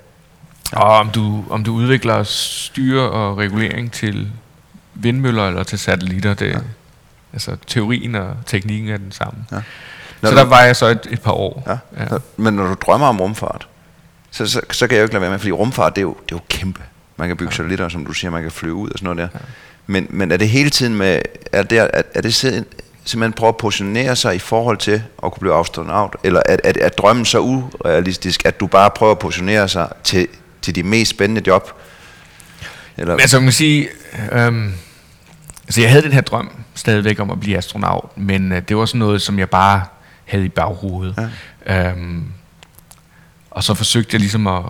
Ja. Og om du, om du udvikler styre og regulering til vindmøller eller til satellitter, det, ja. altså teorien og teknikken er den samme. Ja. Så der var jeg så et, et par år. Ja. Ja. Men når du drømmer om rumfart, så, så, så kan jeg jo ikke lade være med, fordi rumfart, det er jo, det er jo kæmpe. Man kan bygge ja. satellitter, som du siger, man kan flyve ud og sådan noget der. Ja. Men, men er det hele tiden med, er det, er, er det simpelthen prøve at positionere sig i forhold til at kunne blive astronaut? Eller er, er, er drømmen så urealistisk, at du bare prøver at positionere sig til, til de mest spændende job? Eller? Men altså, man kan sige, øhm, altså jeg havde den her drøm stadigvæk om at blive astronaut, men øh, det var sådan noget, som jeg bare havde i baghovedet. Ja. Øhm, og så forsøgte jeg ligesom at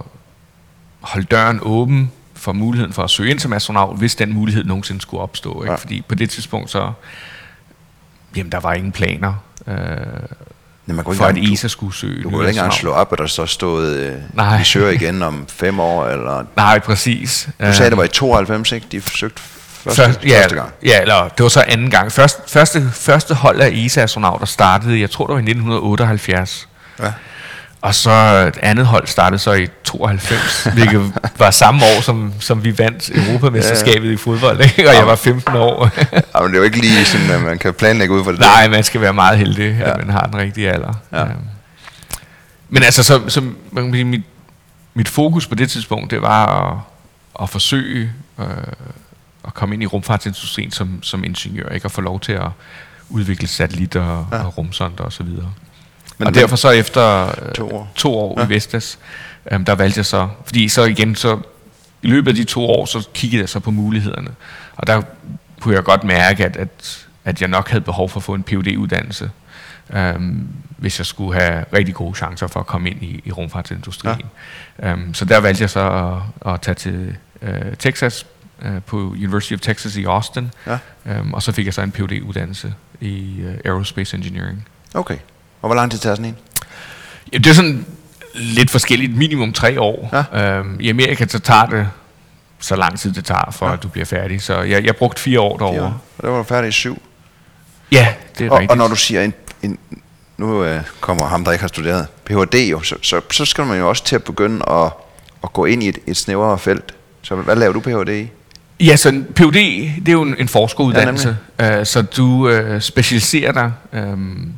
holde døren åben, for muligheden for at søge ind som astronaut, hvis den mulighed nogensinde skulle opstå. Ikke? Ja. Fordi på det tidspunkt, så jamen, der var ingen planer øh, jamen, for, at E S A skulle søge. Du kunne ikke engang slå op, at der så stod, øh, nej. vi søger igen om fem år, eller... Nej, præcis. Du sagde, det var i tooghalvfems, ikke? De forsøgte første, Først, ja, første gang. Ja, eller det var så anden gang. Første, første, første hold af E S A-astronauter startede, jeg tror, det var i nitten otteoghalvfjerds. Ja. Og så et andet hold startede så i tooghalvfems, hvilket var samme år, som, som vi vandt Europamesterskabet ja, ja. i fodbold, ikke? Og jeg var femten år. Ja, men det er jo ikke lige sådan, at man kan planlægge ud for det. Nej, man skal være meget heldig, ja. at man har den rigtige alder. Ja. Ja. Men altså, så, så, mit, mit fokus på det tidspunkt, det var at, at forsøge øh, at komme ind i rumfartsindustrien som, som ingeniør, ikke? Og få lov til at udvikle satellitter ja. og rumsonder osv. Men og derfor så efter øh, to år, to år ja. i Vestas, øhm, der valgte jeg så, fordi så igen, så i løbet af de to år, så kiggede jeg så på mulighederne. Og der kunne jeg godt mærke, at, at, at jeg nok havde behov for at få en P H D-uddannelse, øhm, hvis jeg skulle have rigtig gode chancer for at komme ind i, i rumfartsindustrien. Ja. Øhm, så der valgte jeg så at, at tage til øh, Texas, øh, på University of Texas i Austin, ja. øhm, og så fik jeg så en P H D-uddannelse i øh, Aerospace Engineering. Okay, og hvor lang tid tager sådan en? Ja, det er sådan lidt forskelligt, minimum tre år. Ja. Øhm, I Amerika så tager det så lang tid det tager, for ja. at du bliver færdig, så jeg, jeg brugte fire år derovre. Fire år. Og der var du færdig i syv? Ja, det er og, rigtigt. Og når du siger en... en nu øh, kommer ham, der ikke har studeret P H D, jo, så, så, så skal man jo også til at begynde at, at gå ind i et, et snævrere felt. Så hvad laver du P H D i? Ja, så P H D, det er jo en, en forskeruddannelse, ja, uh, så du uh, specialiserer dig, um,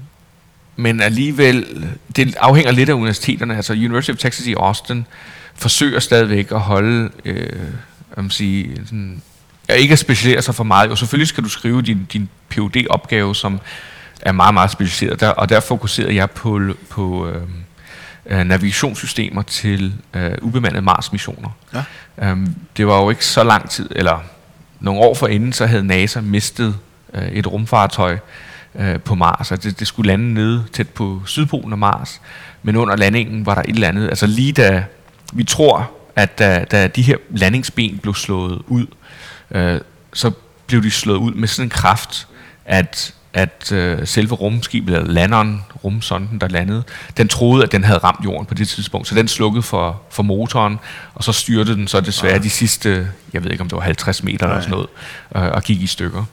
men alligevel, det afhænger lidt af universiteterne. Altså University of Texas i Austin forsøger stadigvæk at holde, uh, om man siger, sådan, ikke at specialisere sig for meget. Jo, selvfølgelig skal du skrive din, din P H D-opgave, som er meget, meget specialiseret, der, og der fokuserede jeg på, på øh, navigationssystemer til øh, ubemandede Mars-missioner. Ja. Øhm, det var jo ikke så lang tid, eller nogle år forinden, så havde NASA mistet øh, et rumfartøj øh, på Mars, og det, det skulle lande nede tæt på Sydpolen af Mars, men under landingen var der et eller andet, altså lige da, vi tror, at da, da de her landingsben blev slået ud, øh, så blev de slået ud med sådan en kraft, at at øh, selve rumskibet, eller landeren, rumsonden, der landede, den troede, at den havde ramt jorden på det tidspunkt, så den slukkede for, for motoren, og så styrtede den så desværre Ej. de sidste, jeg ved ikke om det var halvtreds meter Ej. eller sådan noget, øh, og gik i stykker.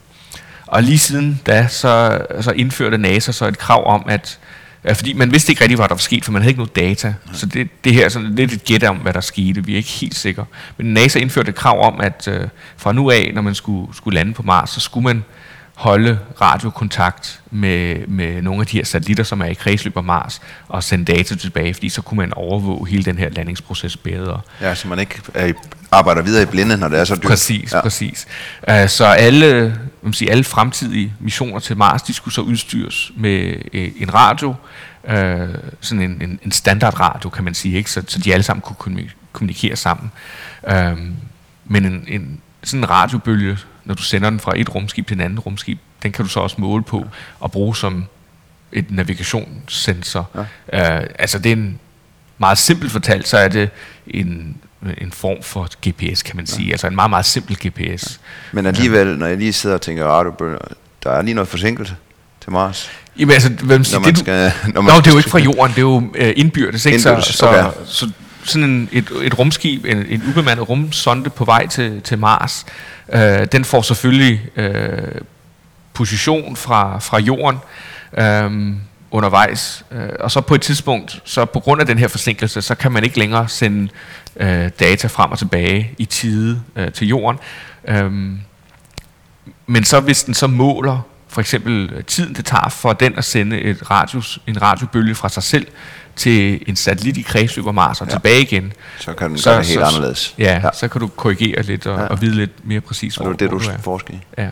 Og lige siden da, så, så indførte NASA så et krav om, at, øh, fordi man vidste ikke rigtig, hvad der var sket, for man havde ikke noget data, Ej. så det, det her er sådan lidt et gæt om, hvad der skete, vi er ikke helt sikre. Men NASA indførte et krav om, at øh, fra nu af, når man skulle, skulle lande på Mars, så skulle man holde radiokontakt med, med nogle af de her satellitter, som er i kredsløb af Mars, og sende data tilbage, fordi så kunne man overvåge hele den her landingsproces bedre. Ja, så man ikke er i, arbejder videre i blinde, når det er så dyrt. Præcis, ja. præcis. Uh, så alle, man siger, alle fremtidige missioner til Mars, de skulle så udstyres med uh, en radio, uh, sådan en, en, en standardradio, kan man sige, ikke? Så, så de alle sammen kunne kommunikere sammen. Uh, men en, en sådan en radiobølge, når du sender den fra et rumskib til en anden rumskib, den kan du så også måle på og bruge som et navigationssensor. Ja. Uh, altså det er en meget simpelt fortalt, så er det en, en form for G P S, kan man sige. Ja. Altså en meget, meget simpel G P S. Ja. Men alligevel, når jeg lige sidder og tænker radiobølger, der er lige noget forsinkelse til Mars. Jamen altså, hvem siger, det, skal, du, nå, det er jo ikke fra jorden, det er jo uh, indbyrdes, ikke? Indbyrdes, så, okay. så, så sådan en, et, et rumskib, en, en ubemandet rumsonde på vej til, til Mars, øh, den får selvfølgelig øh, position fra, fra jorden øh, undervejs, øh, og så på et tidspunkt, så på grund af den her forsinkelse, så kan man ikke længere sende øh, data frem og tilbage i tide øh, til jorden. Øh, men så hvis den så måler, for eksempel tiden det tager for den at sende et radius, en radiobølge fra sig selv til en satellit i kredsløb af Mars og ja. tilbage igen, så kan den så, gøre det helt så, anderledes. Ja, ja, så kan du korrigere lidt og, ja. og vide lidt mere præcis, hvor det er. Det du forsker i. Ja.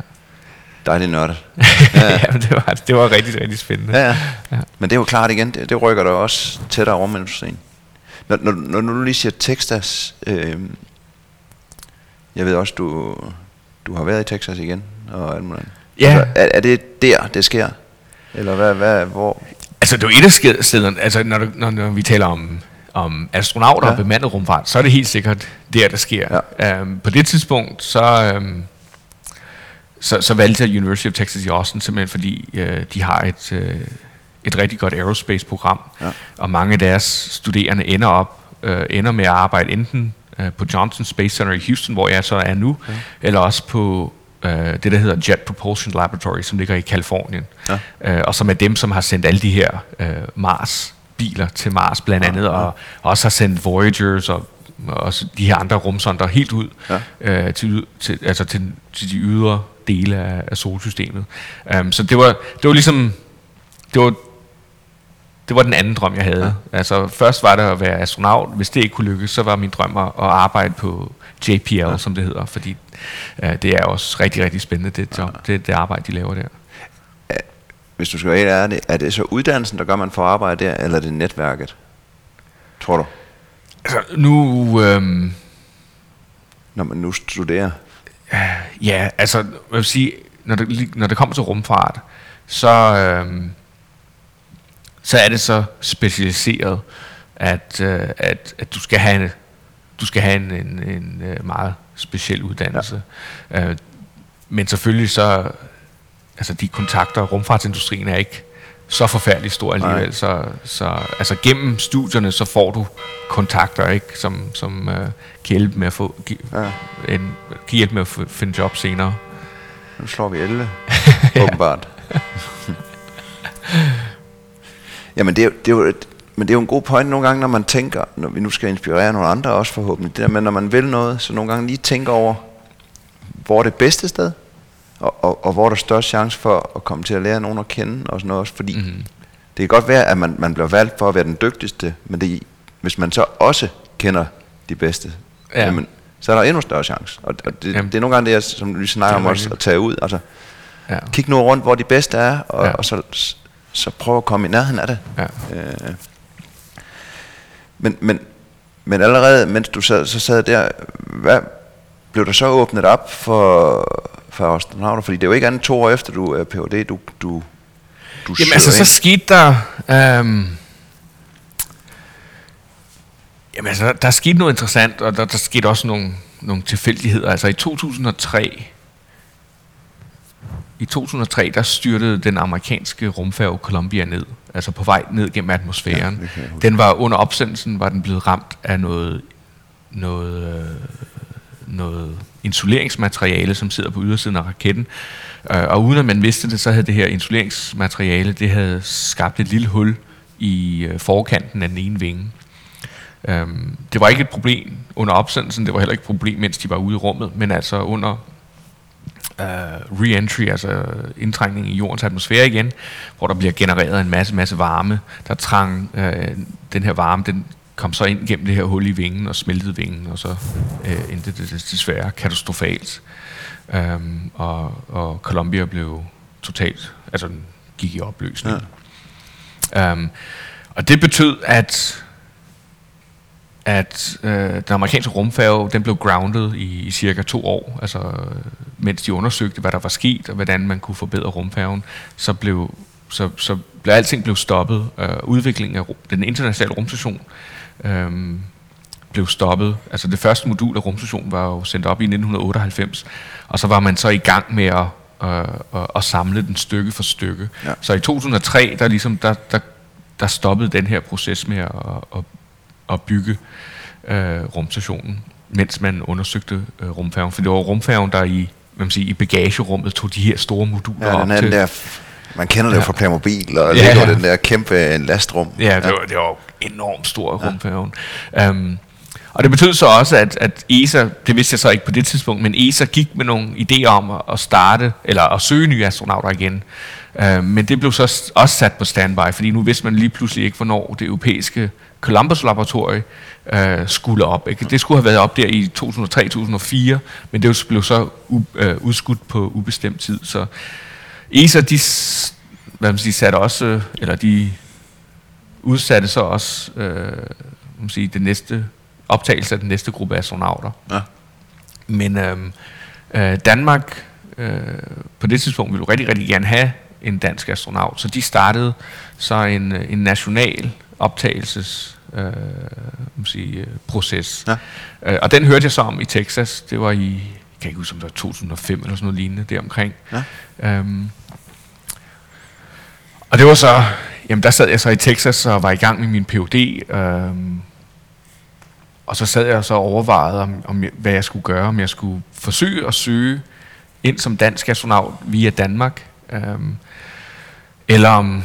Dejligt nørdet. Ja, ja men det, var, det var rigtig, rigtig spændende. Ja, ja. Ja. Men det er jo klart igen, det, det rykker dig også tættere rumindustrien. Når, når, når du lige siger Texas, øh, jeg ved også, du, du har været i Texas igen og alt muligt. Ja. Altså, er, er det der, det sker? Eller hvad, hvad hvor? Altså det er jo et af stederne, altså når, når, når vi taler om, om astronauter ja. og bemandet rumfart, så er det helt sikkert der, der sker. Ja. Øhm, på det tidspunkt, så, øhm, så, så valgte jeg University of Texas i Austin, simpelthen fordi øh, de har et, øh, et rigtig godt aerospace-program, ja. og mange af deres studerende ender, op, øh, ender med at arbejde enten øh, på Johnson Space Center i Houston, hvor jeg så er nu, ja. eller også på det, der hedder Jet Propulsion Laboratory, som ligger i Californien, ja. øh, og som er dem, som har sendt alle de her øh, Mars-biler til Mars, blandt andet, ja, ja. og også har sendt Voyagers og, og de her andre rumsonder helt ud ja. øh, til, til, altså til, til de ydre dele af, af solsystemet. Um, så det var, det var ligesom, det var, det var den anden drøm, jeg havde. Ja. Altså først var det at være astronaut. Hvis det ikke kunne lykkes, så var min drøm at arbejde på J P L, ja. som det hedder, fordi øh, det er også rigtig, rigtig spændende, det job, ja. det, det arbejde, de laver der. Hvis du skal være helt ærlig, er det så uddannelsen, der gør, man får arbejde der, eller er det netværket? Tror du? Altså, nu... Øh, når man nu studerer? Øh, ja, altså, jeg vil sige, når det, når det kommer til rumfart, så... Øh, så er det så specialiseret, at, at, at du skal have, en, du skal have en, en, en meget speciel uddannelse. Ja. Øh, men selvfølgelig så, altså de kontakter, rumfartsindustrien er ikke så forfærdelig stor alligevel, så, så altså gennem studierne, så får du kontakter, ikke, som, som øh, kan hjælpe med at få, gi- ja. en, kan hjælpe med at f- finde job senere. Nu slår vi alle, åbenbart. Jamen det er, det er jo et, men det er jo en god point nogle gange, når man tænker, når vi nu skal inspirere nogle andre også forhåbentlig, det der med, når man vil noget, så nogle gange lige tænker over, hvor er det bedste sted, og, og, og hvor er der størst chance for at komme til at lære nogen at kende, og sådan noget også, fordi mm-hmm. det kan godt være, at man, man bliver valgt for at være den dygtigste, men det, hvis man så også kender de bedste, ja. Jamen, så er der endnu større chance, og, og det, det er nogle gange det, jeg, som vi snakker om også, at tage ud, altså, ja. Kig nu rundt, hvor de bedste er, og, ja. Og så, så prøv at komme i nærheden af det. Ja. Øh, Men, men, men allerede, mens du sad, så sad der, hvad blev der så åbnet op for, for astronauter? Fordi det er jo ikke andet to år efter, du er P H D, du, du, du Jamen altså, ind. Så skete der... Øhm, jamen altså, der, der skete noget interessant, og der, der skete også nogle, nogle tilfældigheder. Altså i to tusind og tre, i to tusind og tre, der styrtede den amerikanske rumfærge Columbia ned, altså på vej ned gennem atmosfæren. Ja, den var under opsendelsen, var den blevet ramt af noget, noget, noget insuleringsmateriale, som sidder på ydersiden af raketten. Og uden at man vidste det, så havde det her insuleringsmateriale, det havde skabt et lille hul i forkanten af den ene vinge. Det var ikke et problem under opsendelsen, det var heller ikke et problem, mens de var ude i rummet, men altså under... Uh, re-entry, altså indtrængning i jordens atmosfære igen, hvor der bliver genereret en masse, masse varme, der trang uh, den her varme, den kom så ind gennem det her hul i vingen og smeltede vingen, og så uh, endte det desværre katastrofalt. Um, og, og Columbia blev totalt, altså den gik i opløsning. Ja. Um, og det betød, at at øh, den amerikanske rumfærge, den blev grounded i, i cirka to år, altså mens de undersøgte, hvad der var sket, og hvordan man kunne forbedre rumfærgen, så blev, så, så blev alting blev stoppet. Øh, udviklingen af den internationale rumstation øh, blev stoppet. Altså det første modul af rumstationen var jo sendt op i nitten otteoghalvfems, og så var man så i gang med at, øh, at, at samle den stykke for stykke. Ja. Så i to tusind og tre, der, ligesom, der, der, der stoppede den her proces med at, at at bygge øh, rumstationen, mens man undersøgte øh, rumfærgen. For det var rumfærgen, der i, hvad man siger, i bagagerummet tog de her store moduler ja, op til. Der, man kender det ja. Fra Playmobil, og ja, det var ja. Den der kæmpe lastrum. Ja, ja. Det, var, det var enormt stor ja. Rumfærgen. Um, og det betød så også, at, at E S A, det vidste jeg så ikke på det tidspunkt, men E S A gik med nogle idéer om at starte, eller at søge nye astronauter igen. Uh, men det blev så også sat på standby, fordi nu vidste man lige pludselig ikke, hvornår det europæiske Columbus-laboratoriet øh, skulle op. Ikke? Det skulle have været op der i to tusind og tre til to tusind og fire, men det blev så u- øh, udskudt på ubestemt tid. Så E S A, de, hvad man siger, satte også, eller de udsatte så også øh, hvad man siger, det næste optagelse af den næste gruppe astronauter. Ja. Men øh, øh, Danmark øh, på det tidspunkt ville jo rigtig, rigtig gerne have en dansk astronaut, så de startede så en, en national optagelses øh, sige, proces. Ja. Øh, og den hørte jeg så om i Texas. Det var i, jeg kan ikke huske, om det var to tusind og fem eller sådan noget lignende, deromkring. Ja. Øhm, og det var så, jamen der sad jeg så i Texas og var i gang med min P H D. Øhm, og så sad jeg så og overvejede, om, om jeg, hvad jeg skulle gøre, om jeg skulle forsøge at søge ind som dansk astronaut via Danmark, øhm, eller om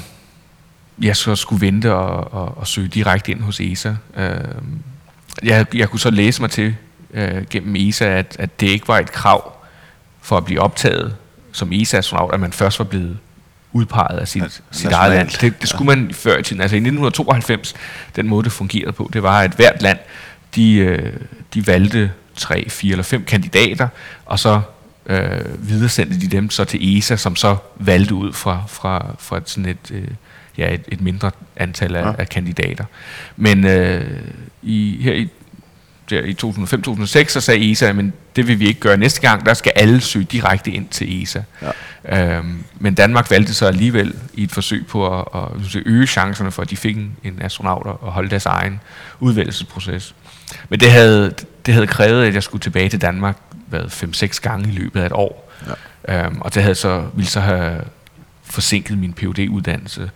jeg så skulle vente og, og, og søge direkte ind hos E S A. Øh, jeg, jeg kunne så læse mig til øh, gennem E S A, at, at det ikke var et krav for at blive optaget som E S A-astronaut, at man først var blevet udpeget af sit, ja, sit eget land. Det, det skulle man før i tiden. Altså i nitten tooghalvfems, den måde det fungerede på, det var, at hvert land, de, øh, de valgte tre, fire eller fem kandidater, og så øh, videresendte de dem så til E S A, som så valgte ud fra, fra, fra sådan et... Øh, ja, et, et mindre antal af, ja. Af kandidater. Men øh, i, her i, der, i to tusind og fem til to tusind og seks, så sagde E S A, men Det vil vi ikke gøre næste gang. Der skal alle søge direkte ind til E S A. Ja. Øhm, men Danmark valgte så alligevel i et forsøg på at, at øge chancerne for, at de fik en astronaut og holde deres egen udvælgelsesproces. Men det havde, det havde krævet, at jeg skulle tilbage til Danmark fem seks gange i løbet af et år. Ja. Øhm, og det havde så, ville så have forsinket min P H D-uddannelse.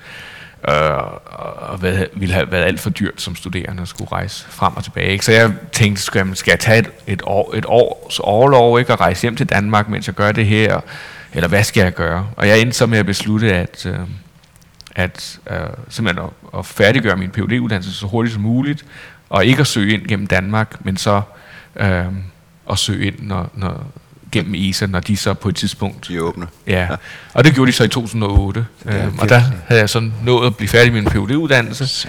Og ville have været alt for dyrt som studerende at skulle rejse frem og tilbage. Ikke? Så jeg tænkte, skal jeg, skal jeg tage et, et, år, et års overlov ikke, og rejse hjem til Danmark, mens jeg gør det her? Eller hvad skal jeg gøre? Og jeg endte så med at beslutte, at, at, at simpelthen at, at færdiggøre min P H D-uddannelse så hurtigt som muligt, og ikke at søge ind gennem Danmark, men så øh, at søge ind når, når, gennem E S A, når de så på et tidspunkt... De åbner. Ja, og det gjorde de så i to tusind og otte. Øhm, og der havde jeg så nået at blive færdig med min P H D-uddannelse.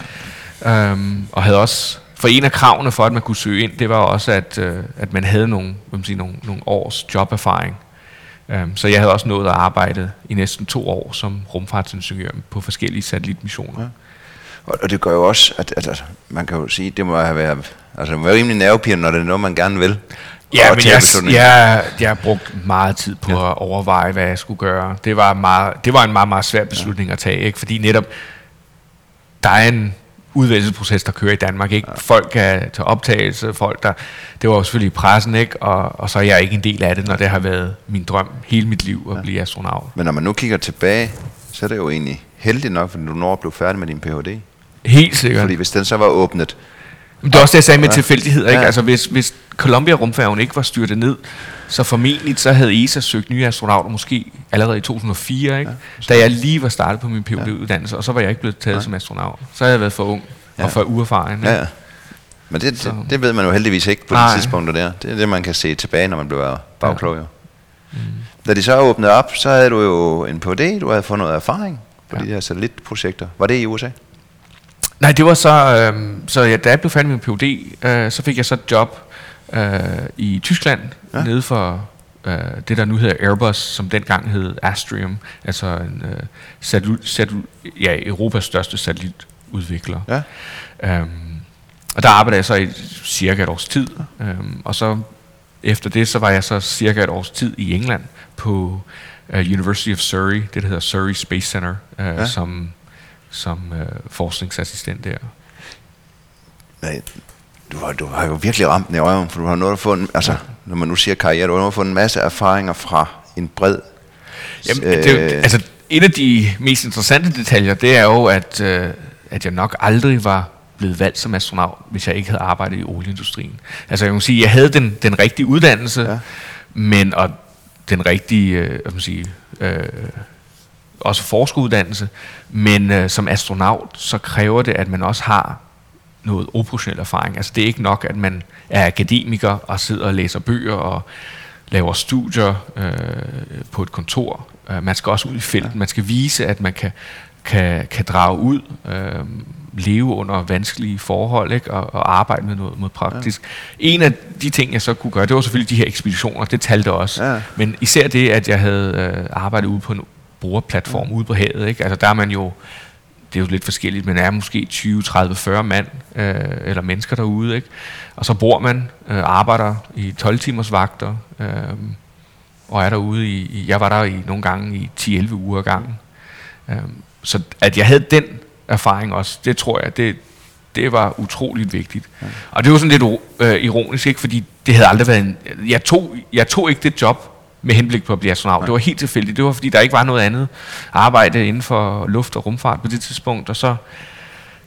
Øhm, og havde også... For en af kravene for, at man kunne søge ind, det var også, at, øh, at man havde nogle, hvad man siger, nogle, nogle års joberfaring. Øhm, så jeg havde også nået at arbejde i næsten to år som rumfartsingeniør på forskellige satellitmissioner. Ja. Og det gør jo også, at, at, at man kan jo sige, det må have været... Altså, man er jo rimelig nervepirrende, når det er noget, man gerne vil. Ja, men jeg, jeg, jeg har brugt meget tid på ja. at overveje, hvad jeg skulle gøre. Det var, meget, det var en meget, meget svær beslutning ja. at tage, ikke? Fordi netop, der er en udvælgelsesproces, der kører i Danmark, ikke? Ja. Folk kan tage optagelse, folk der... Det var jo selvfølgelig i pressen, ikke? Og, og så er jeg ikke en del af det, når det har været min drøm hele mit liv at ja. blive astronaut. Men når man nu kigger tilbage, så er det jo egentlig heldigt nok, fordi du når at blive færdig med din P H D. Helt sikkert. Fordi hvis den så var åbnet... Det er også det, jeg sagde med ja. tilfældigheder, ikke? Altså, hvis, hvis Columbia-rumfærgen ikke var styrtet ned, så formentlig så havde E S A søgt nye astronauter måske allerede i to tusind og fire, ikke? Ja, da jeg lige var startet på min P H D-uddannelse, og så var jeg ikke blevet taget ja. som astronaut. Så havde jeg været for ung ja. og for uerfaren. Ja, ja. Men det, det, det ved man jo heldigvis ikke på de tidspunkter der. Det er det, man kan se tilbage, når man bliver bagklog. Ja. Mm. Da de så åbnede op, så havde du jo en P H D, du havde fået noget erfaring på ja. de her satellitprojekter. Var det i U S A? Nej, det var så, øh, så ja, da jeg blev færdig med min P H D, øh, så fik jeg så et job øh, i Tyskland, ja. nede for øh, det, der nu hedder Airbus, som dengang hed Astrium, altså en, øh, satellit, satellit, ja, Europas største satellitudvikler. Ja. Øhm, og der arbejdede jeg så i cirka et års tid, øhm, og så efter det, så var jeg så cirka et års tid i England på øh, University of Surrey, det der hedder Surrey Space Center, øh, ja. som... som øh, forskningsassistent der. Nej, du har, du har jo virkelig ramt den i øjnene, for du har nået at få en, altså, ja. når man nu siger karriere, du har nået at få en masse erfaringer fra en bred... Jamen, øh, det er jo, altså, en af de mest interessante detaljer, det er jo, at, øh, at jeg nok aldrig var blevet valgt som astronaut, hvis jeg ikke havde arbejdet i olieindustrien. Altså, jeg må sige, jeg havde den, den rigtige uddannelse, ja. men og den rigtige, øh, hvad man siger... Øh, også forskeruddannelse, men øh, som astronaut, så kræver det, at man også har noget operationel erfaring. Altså det er ikke nok, at man er akademiker og sidder og læser bøger og laver studier øh, på et kontor. Uh, man skal også ud i felten. Ja. Man skal vise, at man kan, kan, kan drage ud, øh, leve under vanskelige forhold, ikke? Og, og arbejde med noget, noget praktisk. Ja. En af de ting, jeg så kunne gøre, det var selvfølgelig de her ekspeditioner, det talte også. Ja. Men især det, at jeg havde øh, arbejdet ude på en brugerplatform ude på havet, ikke? Altså der er man jo, det er jo lidt forskelligt, men er måske tyve, tredive, fyrre mand øh, eller mennesker derude, ikke? Og så bor man, øh, arbejder i tolv timers vagter, øh, og er derude i, i, jeg var der i nogle gange i ti til elleve uger ad gangen. Øh, så at jeg havde den erfaring også, det tror jeg, det, det var utroligt vigtigt. Ja. Og det var sådan lidt øh, ironisk, ikke? Fordi det havde aldrig været en, jeg tog, jeg tog ikke det job, med henblik på at blive astronaut. Nej. Det var helt tilfældigt. Det var fordi, der ikke var noget andet arbejde inden for luft- og rumfart på det tidspunkt, og så,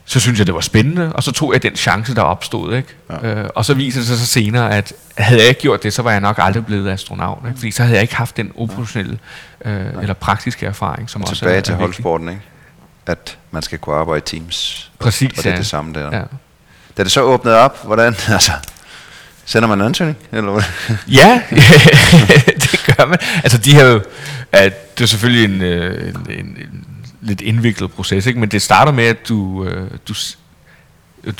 så synes jeg, det var spændende, og så tog jeg den chance, der opstod, ikke? Ja. Øh, og så viser det sig så senere, at havde jeg ikke gjort det, så var jeg nok aldrig blevet astronaut, ikke? Fordi så havde jeg ikke haft den operationelle øh, eller praktiske erfaring, som og også er tilbage til holdsporten, ikke? At man skal kunne arbejde i teams. Præcis, og det er ja. det samme der. Ja. Da det så åbnede op, hvordan... altså sender man en ansøgning? Eller? Ja, det gør man. Altså de har jo, at det er selvfølgelig en, en, en, en lidt indviklet proces, ikke? Men det starter med, at du, du,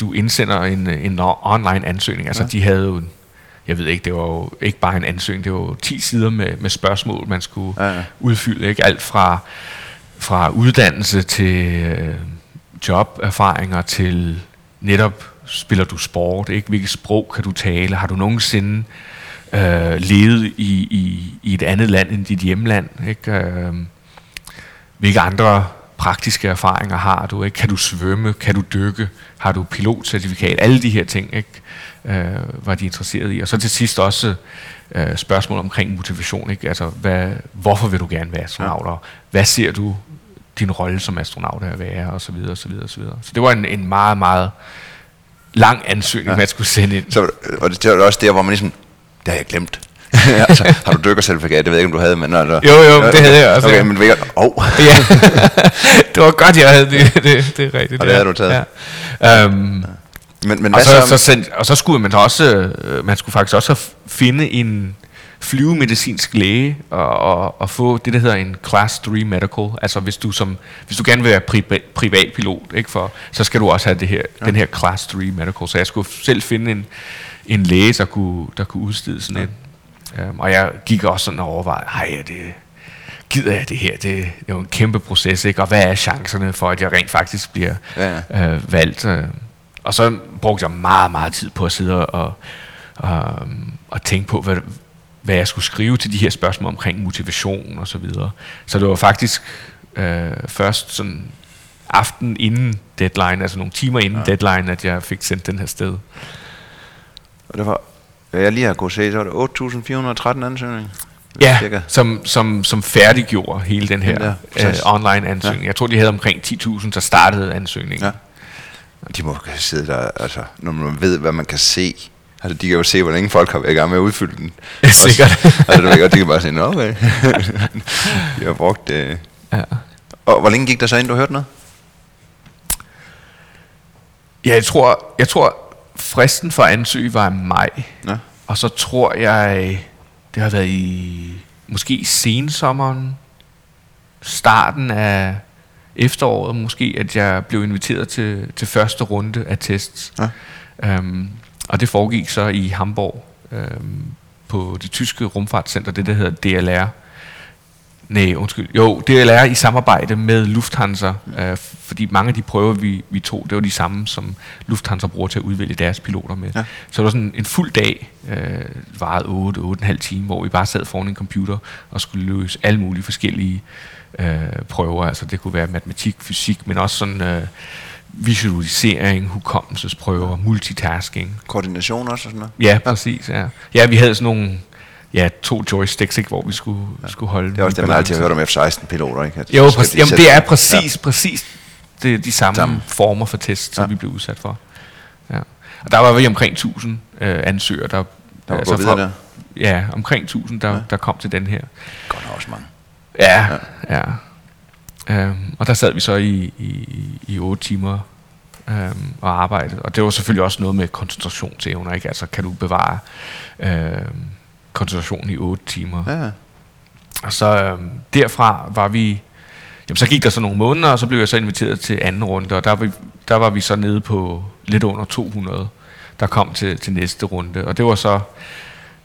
du indsender en, en online ansøgning. Altså ja. de havde jo, jeg ved ikke, det var jo ikke bare en ansøgning, det var jo ti sider med, med spørgsmål, man skulle ja, ja. udfylde, ikke? Alt fra, fra uddannelse til joberfaringer til netop... Spiller du sport, ikke? Hvilket sprog kan du tale? Har du nogensinde øh, levede i, i, i et andet land end dit hjemland, ikke? Øh, hvilke andre praktiske erfaringer har du, ikke? Kan du svømme? Kan du dykke? Har du pilotcertifikat? Alle de her ting, ikke? Øh, var de interesseret i. Og så til sidst også øh, spørgsmål omkring motivation, ikke? Altså, hvad, hvorfor vil du gerne være astronaut? Og hvad ser du din rolle som astronaut er at være, og så videre, og så videre, og så videre. Så det var en, en meget, meget lang ansøgning, ja, man skulle sende ind. Så, og det, det var også der, hvor man ligesom, det har jeg glemt. Altså, har du dykkercertifikat? Det ved jeg ikke, om du havde, men... Eller, jo, jo, øh, det havde jeg også. Okay, men det oh. ja. Det var godt, jeg havde det. Det, det er rigtigt. Og det havde du taget. Ja. Øhm, ja. Men, men og, så, så send, og så skulle man også, man skulle faktisk også finde en... flyvemedicinsk læge og, og, og få det, der hedder en class three medical. Altså hvis du, som, hvis du gerne vil være priva, privatpilot, ikke, for, så skal du også have det her, ja, den her class three medical. Så jeg skulle selv finde en, en læge, der kunne, der kunne udstede sådan en. Ja. Um, og jeg gik også sådan og overvejede, ej, det, gider jeg det her? Det, det er jo en kæmpe proces, ikke? Og hvad er chancerne for, at jeg rent faktisk bliver ja, ja. Øh, valgt? Øh. Og så brugte jeg meget, meget tid på at sidde og, og, og tænke på, hvad hvad jeg skulle skrive til de her spørgsmål omkring motivation og så videre. Så det var faktisk øh, først sådan aften inden deadline, altså nogle timer inden ja. deadline, at jeg fik sendt den her sted. Og det var, hvad jeg lige har kunnet se, så var det otte tusind fire hundrede og tretten ansøgninger? Ja, cirka. som, som, som færdiggjorde hele den her ja, øh, online ansøgning. Ja. Jeg tror, de havde omkring ti tusind, der startede ansøgningen. Ja. De må sidde der, altså, når man ved, hvad man kan se. Altså, de kan jo se, hvor længe folk har været i gang med at udfylde den. Sikkert. Altså, det godt, de kan bare sige, nå, okay. Jeg har brugt det. Øh. Ja. Og hvor længe gik der så ind, du hørte noget? Ja, jeg tror, jeg tror fristen for at ansøge var i maj. Ja. Og så tror jeg, det har været i, måske i sensommeren, starten af efteråret måske, at jeg blev inviteret til, til første runde af tests. Ja. Um, Og det foregik så i Hamburg øhm, på det tyske rumfartscenter, det der hedder D L R. Nej, undskyld. Jo, D L R i samarbejde med Lufthansa, øh, fordi mange af de prøver, vi, vi tog, det var de samme, som Lufthansa bruger til at udvælge deres piloter med. Ja. Så det var sådan en fuld dag, øh, varede otte til otte og en halv time, hvor vi bare sad foran en computer og skulle løse alle mulige forskellige øh, prøver. Altså det kunne være matematik, fysik, men også sådan... Øh, visualisering, hukommelsesprøver, multitasking. Koordination også og sådan noget? Ja, præcis. Ja, ja, vi havde sådan nogle ja, to joysticks, ikke, hvor vi skulle, ja. skulle holde... Det er også det, man altid har hørt om F seksten piloter, ikke? At jo, præcis, de jamen, det er præcis, ja. præcis det, de samme Sammen. former for test, som ja. vi blev udsat for. Ja. Og der var vel omkring tusind øh, ansøgere, der... Der var altså, fra, der? Ja, omkring tusind, der, ja. der kom til den her. Godt også mange. Ja, ja. ja. Um, og der sad vi så i, i, i otte timer um, og arbejdede. Og det var selvfølgelig også noget med koncentrationsevner, ikke? Altså, kan du bevare uh, koncentrationen i otte timer? Ja. Og så um, derfra var vi... Jamen, så gik der så nogle måneder, og så blev jeg så inviteret til anden runde. Og der var, der var vi så nede på lidt under to hundrede, der kom til, til næste runde. Og det var så...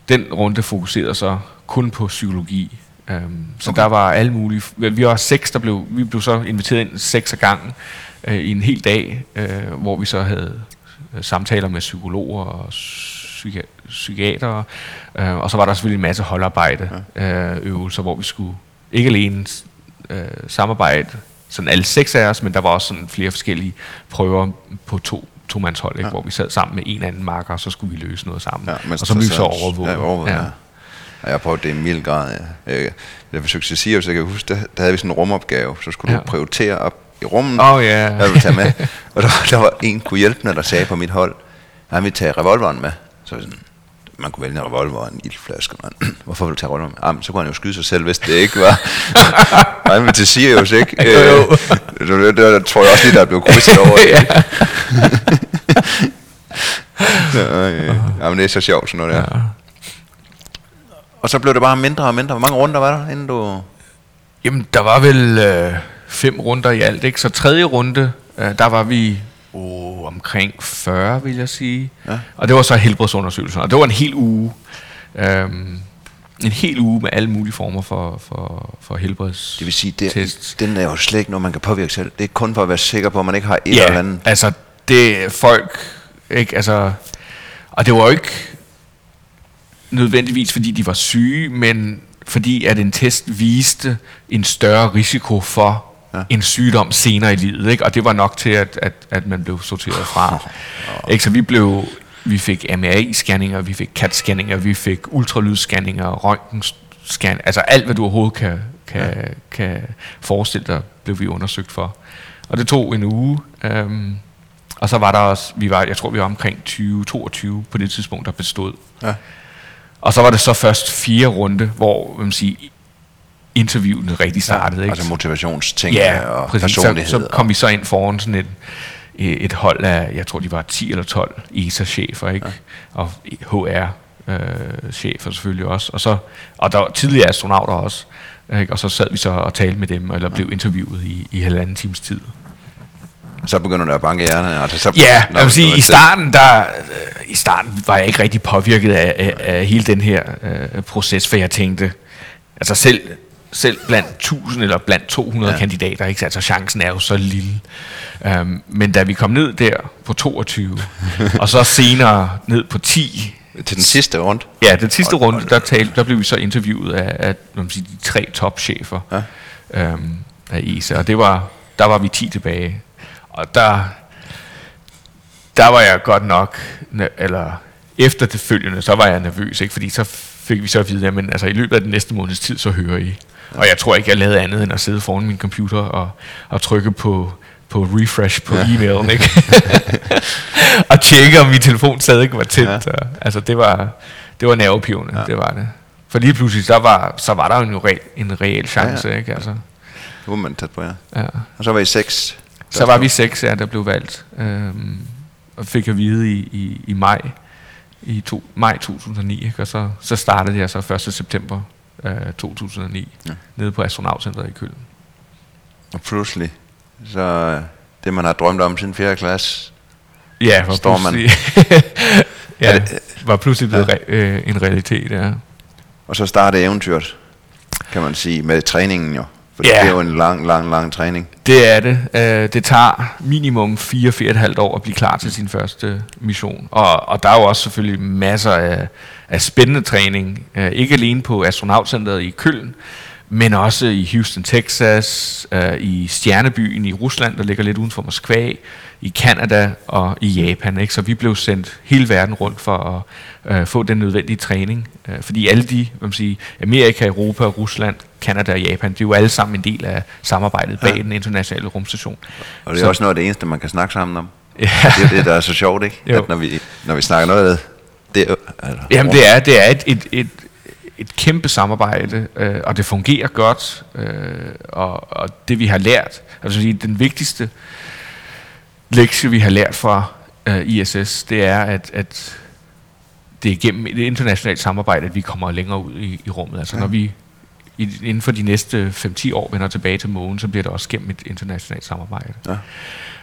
Den runde fokuserede så kun på psykologi. Um, så okay. der var alle mulige. Vi var seks, der blev, vi blev så inviteret ind seks af gangen øh, i en hel dag, øh, hvor vi så havde øh, samtaler med psykologer og psyki- psykiatere, øh, og så var der selvfølgelig en masse holdarbejde, øh, øvelser, hvor vi skulle ikke alene øh, samarbejde, sådan alle seks af os, men der var også sådan flere forskellige prøver på to. tomandshold, ikke? Ja. Hvor vi sad sammen med en anden makker, og så skulle vi løse noget sammen, ja, og så blev vi så overvåget. Ja, overvåget ja. Ja. Jeg har prøvet det i en mild grad. Ja. Jeg, jeg forsøgte til Sirius, jeg kan huske, der, der havde vi sådan en rumopgave, så skulle ja. du prioritere op i rummen, oh, yeah. hvad du tage med. Og der, der var en kunne hjælpe, når der sagde på mit hold, han ville tage revolveren med. Så sådan, man kunne vælge en revolver og en ildflaske. Hvorfor ville du tage revolveren med? Ah, men så kunne han jo skyde sig selv, hvis det ikke var. Og han ville til Sirius, ikke? Jo, jo. Det, det tror jeg også lige, der blev krydset over. Ja, men det er så sjovt, sådan noget der. Ja. Og så blev det bare mindre og mindre. Hvor mange runder var der, inden du... Jamen, der var vel øh, fem runder i alt, ikke? Så tredje runde, øh, der var vi oh, omkring fyrre, vil jeg sige. Ja. Og det var så helbredsundersøgelser. Og det var en hel uge. Øh, en hel uge med alle mulige former for, for, for helbredstest. Det vil sige, det, den er jo slet ikke noget, man kan påvirke selv. Det er kun for at være sikker på, at man ikke har et ja, eller andet. Altså, det folk... Ikke? Altså, og det var jo ikke... nødvendigvis fordi de var syge, men fordi at en test viste en større risiko for ja. en sygdom senere i livet, ikke? Og det var nok til, at, at, at man blev sorteret fra. Oh. Ikke? Så vi blev... Vi fik M R I-scanninger, vi fik C A T-scanninger, vi fik ultralydsscanninger, røntgenscanninger, altså alt, hvad du overhovedet kan, kan, ja. kan forestille dig, blev vi undersøgt for. Og det tog en uge, øhm, og så var der også, vi var, jeg tror, vi var omkring tyve til toogtyve på det tidspunkt, der bestod. Ja. Og så var det så først fire runde, hvor, hvad man siger, interviewene rigtig startede. Ja, ikke? Altså motivationsting ja, og præcis, personlighed. Så, så kom vi så ind foran sådan et... et hold af, jeg tror de var ti eller tolv E S A-chefer, ikke? Ja. Og H R-chefer selvfølgelig også, og så og der var tidligere astronauter også, ikke? Og så sad vi så og talte med dem, eller blev interviewet i, i halvanden times tid. Så begynder der at banke hjernerne. Altså, så ja, jeg vil sige, i starten, der, i starten var jeg ikke rigtig påvirket af, af, af hele den her uh, proces, for jeg tænkte, altså selv Selv blandt tusind eller blandt to hundrede ja. kandidater, ikke? Altså chancen er jo så lille. Um, men da vi kom ned der på toogtyve, og så senere ned på ti... Til den sidste runde? Ja, den sidste runde, der, talte, der blev vi så interviewet af, af man sige, de tre topchefer ja. um, af E S A, og det var, der var vi ti tilbage. Og der, der var jeg godt nok... Eller efter det følgende, så var jeg nervøs, ikke? Fordi så fik vi så at vide, at altså, i løbet af den næste måneds tid, så hører I. Og jeg tror ikke, jeg lavede andet end at sidde foran min computer og, og trykke på, på refresh på ja. e-mailen, ikke? Og tjekke, om min telefon stadig ikke var tændt. Ja. Altså, det var, det var nervepivende, ja. det var det. For lige pludselig, der var, så var der jo en reel, en reel chance, ja, ja. ikke? Altså. Det var man tæt på, ja. ja. Og så var I seks? Så var vi seks, ja, der blev valgt. Øhm, og fik at vide i, i, i maj. I to, maj to tusind og ni, ikke? Og så, så startede jeg så første september øh, to tusind og ni ja. nede på Astronautcenteret i Køln. Og pludselig, så det man har drømt om siden fjerde klasse, ja, var står man. ja, det, var pludselig blevet ja. re, øh, en realitet, ja. Og så startede eventyret, kan man sige, med træningen jo. For ja. det er jo en lang, lang, lang træning. Det er det. Uh, det tager minimum fire til fire komma fem år at blive klar til sin første mission. Og, og der er jo også selvfølgelig masser af, af spændende træning. Uh, ikke alene på Astronautcenteret i Køln, men også i Houston, Texas, uh, i Stjernebyen i Rusland, der ligger lidt uden for Moskva, i Canada og i Japan. Ikke? Så vi blev sendt hele verden rundt for at uh, få den nødvendige træning. Uh, fordi alle de, hvad man siger, Amerika, Europa, Rusland, Canada og Japan, det er jo alle sammen en del af samarbejdet bag ja. den internationale rumstation. Og det er så, også noget af det eneste, man kan snakke sammen om. Ja. Det er det, der er så sjovt, ikke? At når, vi, når vi snakker noget af det... Er, altså, jamen det er, det er et... et, et et kæmpe samarbejde, øh, og det fungerer godt, øh, og, og det vi har lært, altså den vigtigste lektie, vi har lært fra øh, I S S, det er, at, at det er gennem et internationalt samarbejde, at vi kommer længere ud i, i rummet. Altså ja. når vi i, inden for de næste fem til ti år vender tilbage til månen, så bliver det også gennem et internationalt samarbejde. Ja.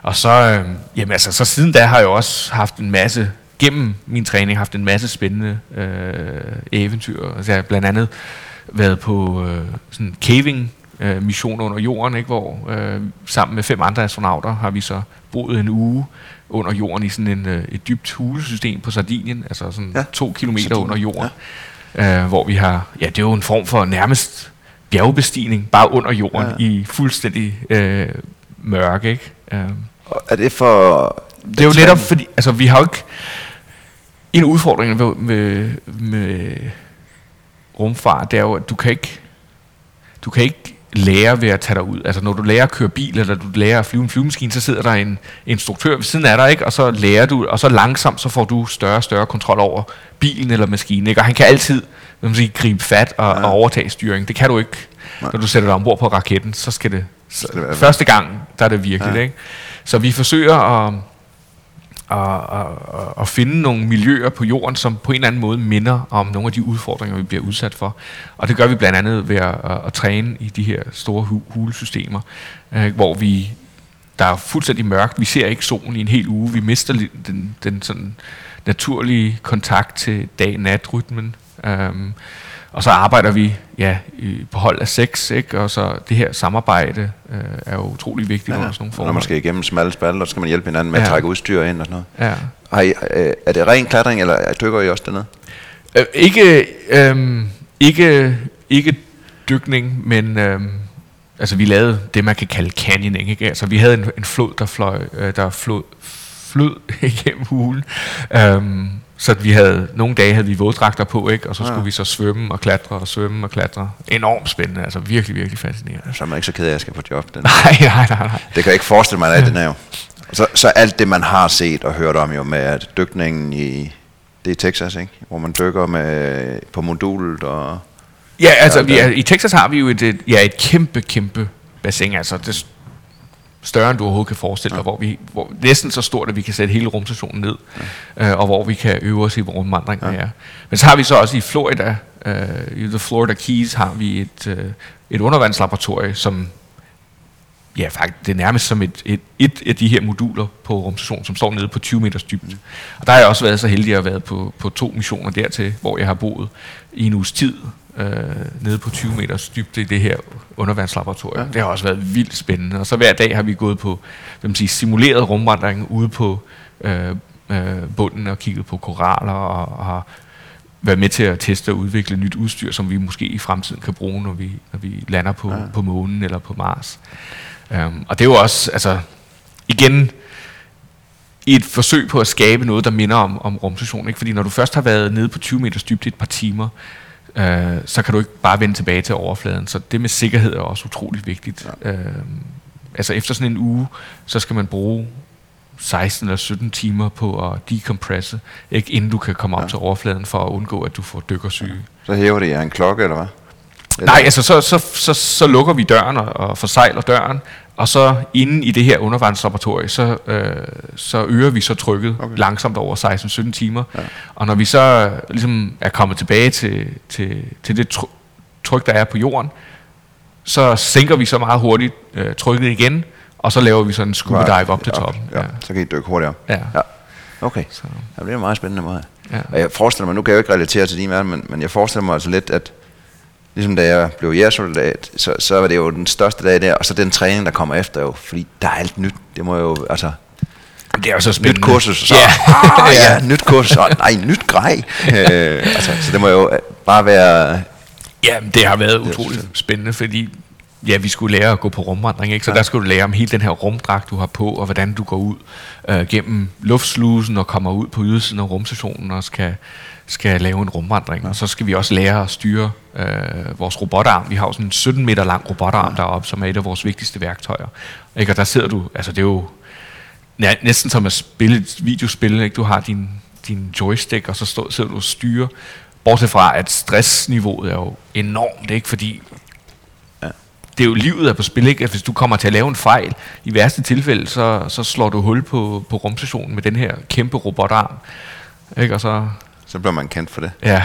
Og så, øh, jamen altså, så siden da har jeg jo også haft en masse gennem min træning haft en masse spændende øh, eventyr. Altså, jeg har blandt andet været på øh, sådan caving øh, mission under jorden, ikke? Hvor øh, sammen med fem andre astronauter har vi så boet en uge under jorden i sådan en, øh, et dybt hulesystem på Sardinien, altså sådan ja. to kilometer Sardinien. Under jorden, ja. øh, hvor vi har, ja, det er jo en form for nærmest bjergbestigning, bare under jorden ja. i fuldstændig øh, mørke, ikke? Øh. Er det for... Det er jo netop fordi, altså vi har jo ikke... En af udfordringerne med, med, med rumfart, det er jo, at du kan ikke, du kan ikke lære ved at tage dig ud. Altså når du lærer at køre bil, eller du lærer at flyve en flyvemaskine, så sidder der en instruktør ved siden af dig, ikke? Og så lærer du, og så langsomt, så får du større og større kontrol over bilen eller maskinen, ikke? Og han kan altid, hvad man siger, gribe fat og, og overtage styringen. Det kan du ikke, Nej. når du sætter dig ombord på raketten, så skal det, så, det skal første gang, der er det virkelig, ja. ikke? Så vi forsøger at... Og, og, og finde nogle miljøer på jorden, som på en eller anden måde minder om nogle af de udfordringer, vi bliver udsat for. Og det gør vi blandt andet ved at, at, at træne i de her store hu- hulesystemer, øh, hvor vi, der er fuldstændig mørkt, vi ser ikke solen i en hel uge, vi mister den, den sådan naturlige kontakt til dag-nat-rytmen. Øh, og så arbejder vi ja, i, på hold af seks, ikke? Og så det her samarbejde øh, er jo utrolig vigtigt ja, under sådan nogle forhold. Når man skal igennem smalle spalter, så skal man hjælpe hinanden med ja. at trække udstyr ind og sådan noget. Ja. I, øh, er det ren klatring, eller dykker I også dernede? Øh, ikke, øh, ikke, ikke dykning, men øh, altså vi lavede det, man kan kalde canyoning, ikke? Altså vi havde en, en flod, der fløj, øh, der flod, flød igennem hulen. Øh, Så vi havde, nogle dage havde vi våddragter på, ikke? Og så skulle ja. vi så svømme og klatre og svømme og klatre. Enormt spændende, altså virkelig, virkelig fascinerende. Så er man ikke så ked af, at jeg skal på job. Den nej, nej, nej, nej. Det kan jeg ikke forestille mig, at den er jo. Så, så alt det, man har set og hørt om jo med dykningen i, det er Texas, ikke? Hvor man dykker med, på modulet og... Ja, altså vi er, i Texas har vi jo et, et, ja, et kæmpe, kæmpe bassin, altså det større end du overhovedet kan forestille dig, ja. hvor vi hvor, næsten så stort, at vi kan sætte hele rumstationen ned, ja. øh, og hvor vi kan øve os i, hvor rumvandringen ja. er. Men så har vi så også i Florida, øh, i The Florida Keys, har vi et, øh, et undervandslaboratorium, som ja, faktisk, det er nærmest som et, et, et af de her moduler på rumstationen, som står nede på tyve meters dybde. Og der har jeg også været så heldig at have været på, på to missioner dertil, hvor jeg har boet i en uges tid, Øh, nede på tyve meters dybde i det her undervandslaboratorium. Ja. Det har også været vildt spændende. Og så hver dag har vi gået på hvad man siger, simuleret rumvandring ude på øh, øh, bunden og kigget på koraller og, og har været med til at teste og udvikle nyt udstyr, som vi måske i fremtiden kan bruge, når vi, når vi lander på, ja. på månen eller på Mars. Um, og det er jo også, altså igen i et forsøg på at skabe noget, der minder om, om rumstationen. Ikke? Fordi når du først har været nede på tyve meters dybde et par timer, så kan du ikke bare vende tilbage til overfladen. Så det med sikkerhed er også utroligt vigtigt. Ja. Øhm, altså efter sådan en uge, så skal man bruge seksten eller sytten timer på at decompresse, ikke, inden du kan komme op ja. til overfladen for at undgå, at du får dykkersyge. Ja. Så hæver det jer en klokke, eller hvad? Eller? Nej, altså så, så, så, så lukker vi døren og forsejler døren, og så inde i det her undervandslaboratorium, så, øh, så øger vi så trykket okay. langsomt over seksten sytten timer. Ja. Og når vi så ligesom er kommet tilbage til, til, til det tryk, der er på jorden, så sænker vi så meget hurtigt øh, trykket igen, og så laver vi sådan en scuba dive op til toppen. Ja, ja. Ja. Så kan I dykke hurtigere. Ja. Ja. Okay, så. Ja, det er en meget spændende måde. Ja. Og jeg forestiller mig, nu kan jeg jo ikke relatere til din verden, men, men jeg forestiller mig altså lidt, at ligesom da jeg blev jægersoldat, så, så var det jo den største dag der, og så den træning, der kommer efter jo, fordi der er alt nyt. Det må jo, altså... Det er jo så spændende. Nyt kursus, så... Yeah. Ah, ja, nyt kursus, og nej, nyt grej. øh, altså, så det må jo bare være... Jamen, det har været det utroligt spændende, fordi... Ja, vi skulle lære at gå på rumvandring, ikke? Så ja. der skulle du lære om hele den her rumdragt, du har på, og hvordan du går ud øh, gennem luftslusen og kommer ud på ydersiden af rumstationen og skal, skal lave en rumvandring. Ja. Og så skal vi også lære at styre øh, vores robotarm. Vi har jo sådan en sytten meter lang robotarm ja. deroppe, som er et af vores vigtigste værktøjer. Ikke? Og der sidder du, altså det er jo ja, næsten som at spille et videospil, ikke? Du har din, din joystick, og så stå, sidder du og styrer. Bortset fra, at stressniveauet er jo enormt, ikke? Fordi... det er jo livet er på spil, ikke? Hvis du kommer til at lave en fejl, i værste tilfælde, så, så slår du hul på, på rumstationen med den her kæmpe robotarm. Ikke? Og så... så bliver man kendt for det. Ja.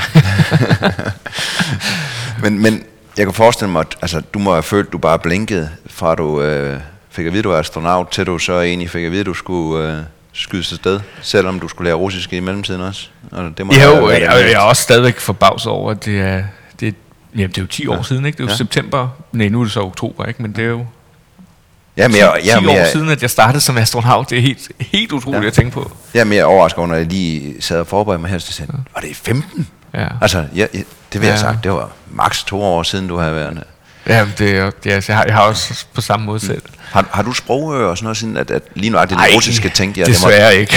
men, men jeg kan forestille mig, at altså, du må have følt, at du bare blinkede, fra du øh, fik at vide, at du var astronaut, til du så egentlig fik at vide, at du skulle... Øh skydes afsted, selvom du skulle lære russisk i mellemtiden også. Og det må jo, jeg, jeg er også stadigvæk forbavset over, at det er... Det er Jamen, det er jo ti år ja. siden, ikke? Det er jo ja. september... Nej, nu er det så oktober, ikke? Men det er jo... Ja, men jeg, ti, ti ja, men jeg, år siden, at jeg startede som astronaut. Det er helt, helt utroligt ja. at tænke på. Jeg er mere overrasket, når jeg lige sad og forberedte mig her til senden. Ja. Var det i femten? Ja. Altså, jeg, jeg, det vil ja. jeg sagt. Det var maks to år siden, du havde været... Jamen, det er, ja, jeg, har, jeg har også på samme måde selv. Har, har du sprogøre og sådan noget siden, at, at lige nu er det den russiske, tænkte jeg? Desværre det må... ikke.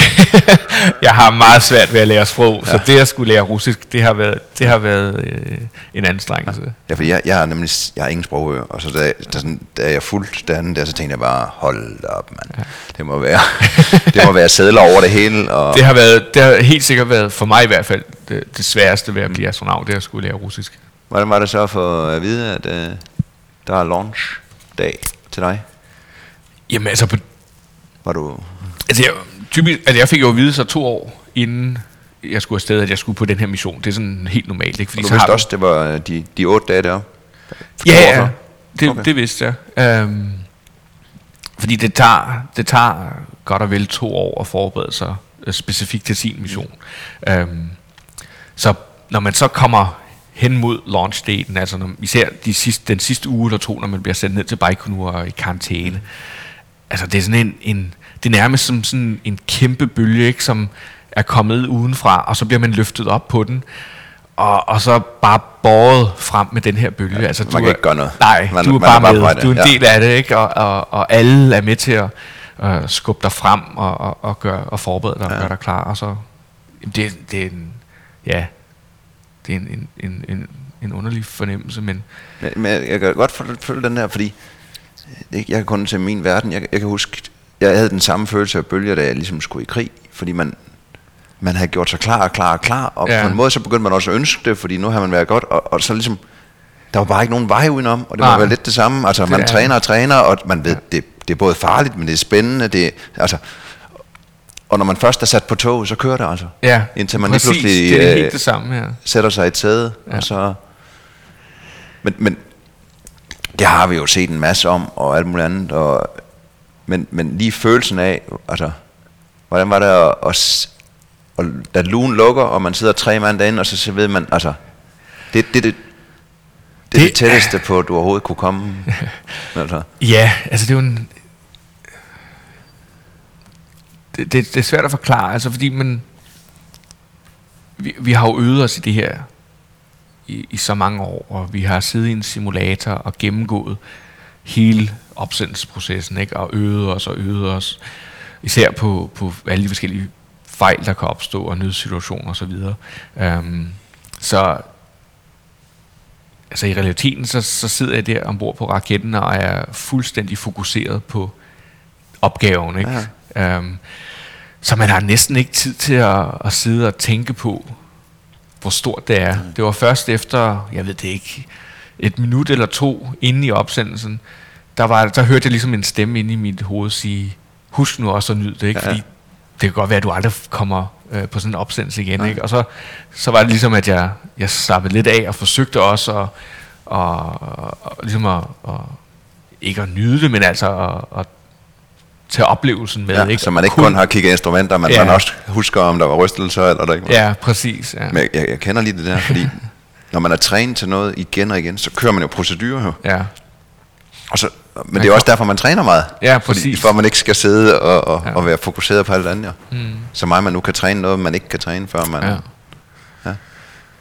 Jeg har meget svært ved at lære sprog, ja. så det at skulle lære russisk, det har været, det har været øh, en anstrengelse. Ja, for jeg, jeg har nemlig jeg har ingen sprogøre, og så da, da, sådan, da jeg fuldt derinde der, så tænkte jeg bare, hold op, mand. Ja. Det må være, det må være sædler over det hele. Og... Det, har været, det har helt sikkert været, for mig i hvert fald, det, det sværeste ved at blive astronaut, det at skulle lære russisk. Hvordan var det så for at vide, at... Øh der er launch-dag til dig? Jamen altså... På var du... Altså jeg, typisk, altså jeg fik jo at vide så to år, inden jeg skulle afsted, at jeg skulle på den her mission. Det er sådan helt normalt, ikke? Fordi du så vidste har også, du... det var de, de otte dage der? Ja, ja det, okay. det vidste jeg. Øhm, fordi det tager, det tager godt og vel to år at forberede sig specifikt til sin mission. Mm. Øhm, så når man så kommer... hen mod launchdaten, altså når, især de sidste, den sidste uge eller to, når man bliver sendt ned til Baikonur og i karantæne. Altså det er sådan en, en det er nærmest som sådan en kæmpe bølge, ikke, som er kommet udenfra, og så bliver man løftet op på den, Og, og så bare båret frem med den her bølge. Ja, altså, man du kan er, ikke gøre noget. Nej, man, du er bare, er bare med. Det. Du er en del ja. af det, ikke? Og, og, og alle er med til at uh, skubbe dig frem og, og, og, gøre, og forberede dig ja. og gøre dig klar. Og så, det, det er en, ja, det er en, en, en, en underlig fornemmelse. Men, men, men jeg kan godt følge den her, fordi jeg kan kun til min verden. Jeg, jeg kan huske, jeg havde den samme følelse af bølger, da jeg ligesom skulle i krig, fordi man... Man havde gjort sig klar og klar og klar, og ja. på en måde så begyndte man også at ønske det, fordi nu har man været godt, og, og så ligesom, der var bare ikke nogen vej udenom, og det var være lidt det samme, altså det man træner og træner, og man ved, ja. det, det er både farligt, men det er spændende, det, altså, og når man først er sat på toget, så kører det altså, ja. indtil man lige pludselig det er helt det samme, ja. sætter sig i et sæde, ja. og så, men, men, det har vi jo set en masse om, og alt muligt andet, og, men, men lige følelsen af, altså, hvordan var det at, at og da lugen lukker, og man sidder tre mand derinde, og så, så ved man, altså, det er det, det, det, det, det tætteste på, at du overhovedet kunne komme. Altså. Ja, altså det er jo en... Det, det, det er svært at forklare, altså fordi man... Vi, vi har jo øvet os i det her i, i så mange år, og vi har siddet i en simulator og gennemgået hele opsendelsesprocessen, ikke? Og øvet os og øvet os, især på, på alle de forskellige... fejl, der kan opstå, og nødsituationer osv. Um, så altså i realiteten, så, så sidder jeg der ombord på raketten, og er fuldstændig fokuseret på opgaven. Ikke? Ja. Um, så man har næsten ikke tid til at, at sidde og tænke på, hvor stort det er. Ja. Det var først efter, jeg ved det ikke, et minut eller to inde i opsendelsen, der, var, der hørte jeg ligesom en stemme inde i mit hoved sige, husk nu også at nyde det, ikke? Ja. Fordi det kan godt være, at du aldrig kommer øh, på sådan en opsendelse igen. Ikke? Og så, så var det ligesom, at jeg, jeg slappede lidt af og forsøgte også at, og, og, ligesom at, og, ikke at nyde det, men altså at, at tage oplevelsen med. Ja, ikke? Så man ikke kun, kun har kigget instrumenter, men ja. man også husker, om der var rystelser eller der ikke var. Ja, præcis. Ja. Men jeg, jeg kender lige det der, fordi når man er trænet til noget igen og igen, så kører man jo procedurer jo. Ja. Og så, men man det er også derfor, man træner meget. Ja, præcis. Fordi, for man ikke skal sidde og, og, ja. og være fokuseret på alt andet. Ja. Mm. Så meget man nu kan træne noget, man ikke kan træne før. Man, ja. Ja.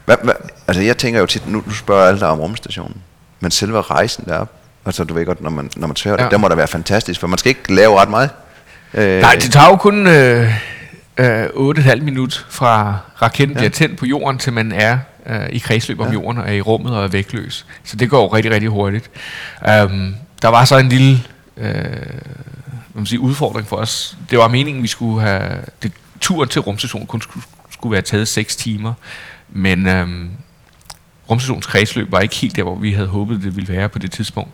Hva, hva, altså jeg tænker jo tit, nu, nu spørger alle der om rumstationen. Men selve rejsen deroppe, altså du ved godt, når man, når man tør, ja. der må der være fantastisk, for man skal ikke lave ret meget. Øh, Nej, det tager jo kun øh, øh, otte komma fem minut fra raketten ja. bliver tændt på jorden, til man er øh, i kredsløb om ja. jorden, og er i rummet og er vægtløs. Så det går jo rigtig, rigtig hurtigt. Um, Der var så en lille øh, hvad man siger, udfordring for os. Det var meningen, vi skulle have... Det, turen til rumstationen kun skulle, skulle være taget seks timer. Men øh, rumstationens kredsløb var ikke helt der, hvor vi havde håbet, det ville være på det tidspunkt.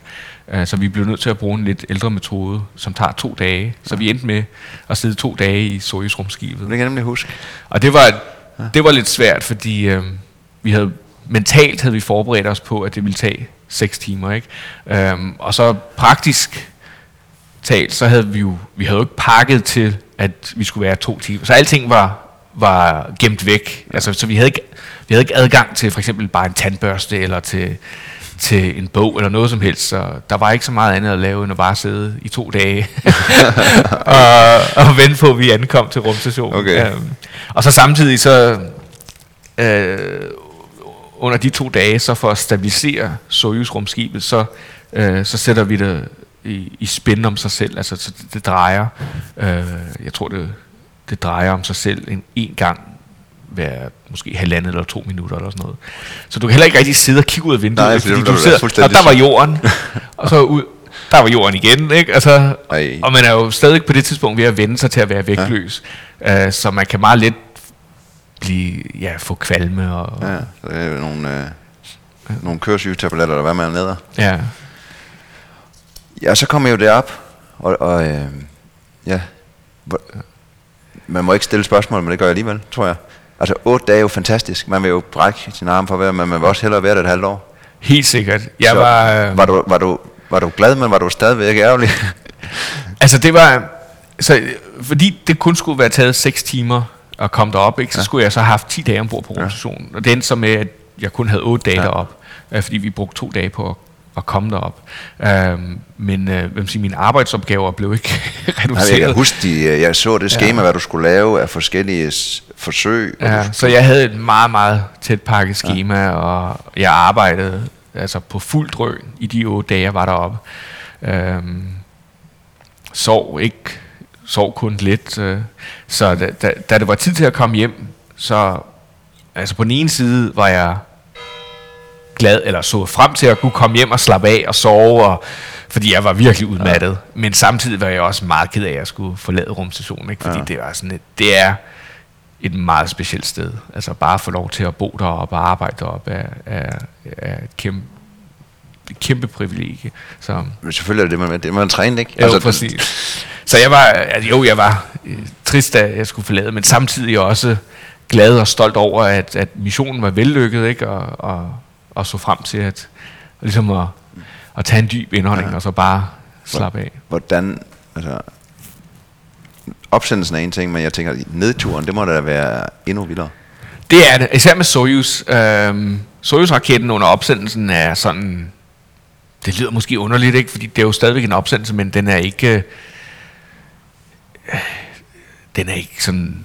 Uh, så vi blev nødt til at bruge en lidt ældre metode, som tager to dage. Så vi endte med at sidde to dage i Soyuz-rumskibet. Det kan jeg nemlig huske. Og det var, det var lidt svært, fordi øh, vi havde... Mentalt havde vi forberedt os på, at det ville tage seks timer, ikke? Øhm, og så praktisk talt, så havde vi jo, vi havde jo ikke pakket til, at vi skulle være to timer. Så alting var, var gemt væk. Altså, så vi havde, ikke, vi havde ikke adgang til for eksempel bare en tandbørste, eller til, til en bog, eller noget som helst. Så der var ikke så meget andet at lave, end at bare sidde i to dage, og, og vente på, at vi ankom til rumstationen. Okay. Øhm, og så samtidig så... Øh, Under de to dage, så for at stabilisere Soyuz-rumskibet, så, øh, så sætter vi det i, i spin om sig selv. Altså, så det, det drejer, øh, jeg tror, det, det drejer om sig selv en, en gang hver måske halvandet eller to minutter eller sådan noget. Så du kan heller ikke rigtig sidde og kigge ud af vinduet. Nej, fordi det, du sidder, og der var jorden, og så ud, der var jorden igen, ikke? Altså, og man er jo stadig på det tidspunkt ved at vende sig til at være vægtløs, ja. uh, så man kan meget let blive, ja, få kvalme og... Ja, så det er nogle, øh, ja. nogle køresygetabletter, der hvad man leder. Ja. Ja, så kommer jeg jo derop, og, og øh, ja, man må ikke stille spørgsmål, men det gør jeg alligevel, tror jeg. Altså, otte dage er jo fantastisk. Man vil jo brække sin arme for at være, men man vil også hellere være der et halvt år. Helt sikkert. Jeg så var... Øh, var, du, var, du, var du glad, men var du stadigvæk ærgerlig? Altså, det var... Så, fordi det kun skulle være taget seks timer... og kom derop, ikke? Så ja. skulle jeg så have haft ti dage ombord på rumstationen. Ja. Og det endte så med, at jeg kun havde otte dage ja. derop, fordi vi brugte to dage på at at komme derop. Øhm, men øh, sige, mine arbejdsopgaver blev ikke reduceret. Nej, jeg kan huske, de, jeg så det skema, ja. Hvad du skulle lave af forskellige forsøg. Ja, skulle... Så jeg havde et meget, meget tæt pakket skema, ja. Og jeg arbejdede altså på fuld drøn i de otte dage, jeg var deroppe. Øhm, sov ikke, sov kun lidt. Øh, så da, da, da det var tid til at komme hjem, så altså på den ene side var jeg glad, eller så frem til at kunne komme hjem og slappe af og sove, og, fordi jeg var virkelig udmattet. Ja. Men samtidig var jeg også meget ked af, at jeg skulle forlade rumstationen, ikke? Fordi ja. det var sådan et, det er et meget specielt sted. Altså bare at få lov til at bo deroppe og arbejde deroppe er, er, er et kæmpe, kæmpe privilegie. Så. Men selvfølgelig er det, man, det man træner, ikke? Jo, altså, præcis. Så jeg var, altså, jo, jeg var trist, at jeg skulle forlade, men samtidig også glad og stolt over, at, at missionen var vellykket, ikke? Og, og og så frem til at, ligesom at, at tage en dyb indånding, ja. Og så bare slappe af. Hvordan, altså, opsendelsen er en ting, men jeg tænker, nedturen, det må da være endnu vildere. Det er det, især med Soyuz. Øhm, Soyuz-raketten under opsendelsen er sådan, det lyder måske underligt, ikke? Fordi det er jo stadigvæk en opsendelse, men den er ikke, øh, den er ikke sådan...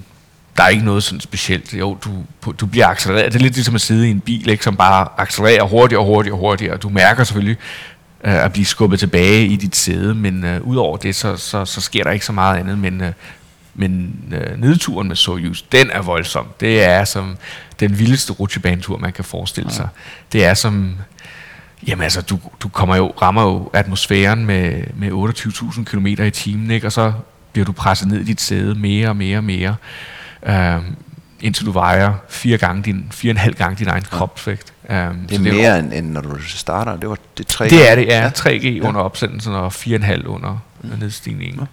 Der er ikke noget sådan specielt. Jo, du, du bliver accelereret. Det er lidt ligesom at sidde i en bil, ikke, som bare accelererer hurtigere og hurtigere og hurtigere. Og du mærker selvfølgelig øh, at blive skubbet tilbage i dit sæde, men øh, udover det, så, så, så sker der ikke så meget andet. Men, øh, men øh, nedturen med Soyuz, den er voldsom. Det er som den vildeste rutsjebanetur, man kan forestille sig. Det er som... Jamen altså, du, du kommer jo, rammer jo atmosfæren med, med otteogtyve tusind kilometer i timen, ikke, og så bliver du presset ned i dit sæde mere og mere og mere. Uh, indtil du vejer fire gange din fire og en halv gange din egen kropsvægt. Uh, det er det mere var, end, end når du starter. Det var det tre G. Det er det, ja. tre G ja. Under opsendelsen og fire og en halv under mm. nedstigningen.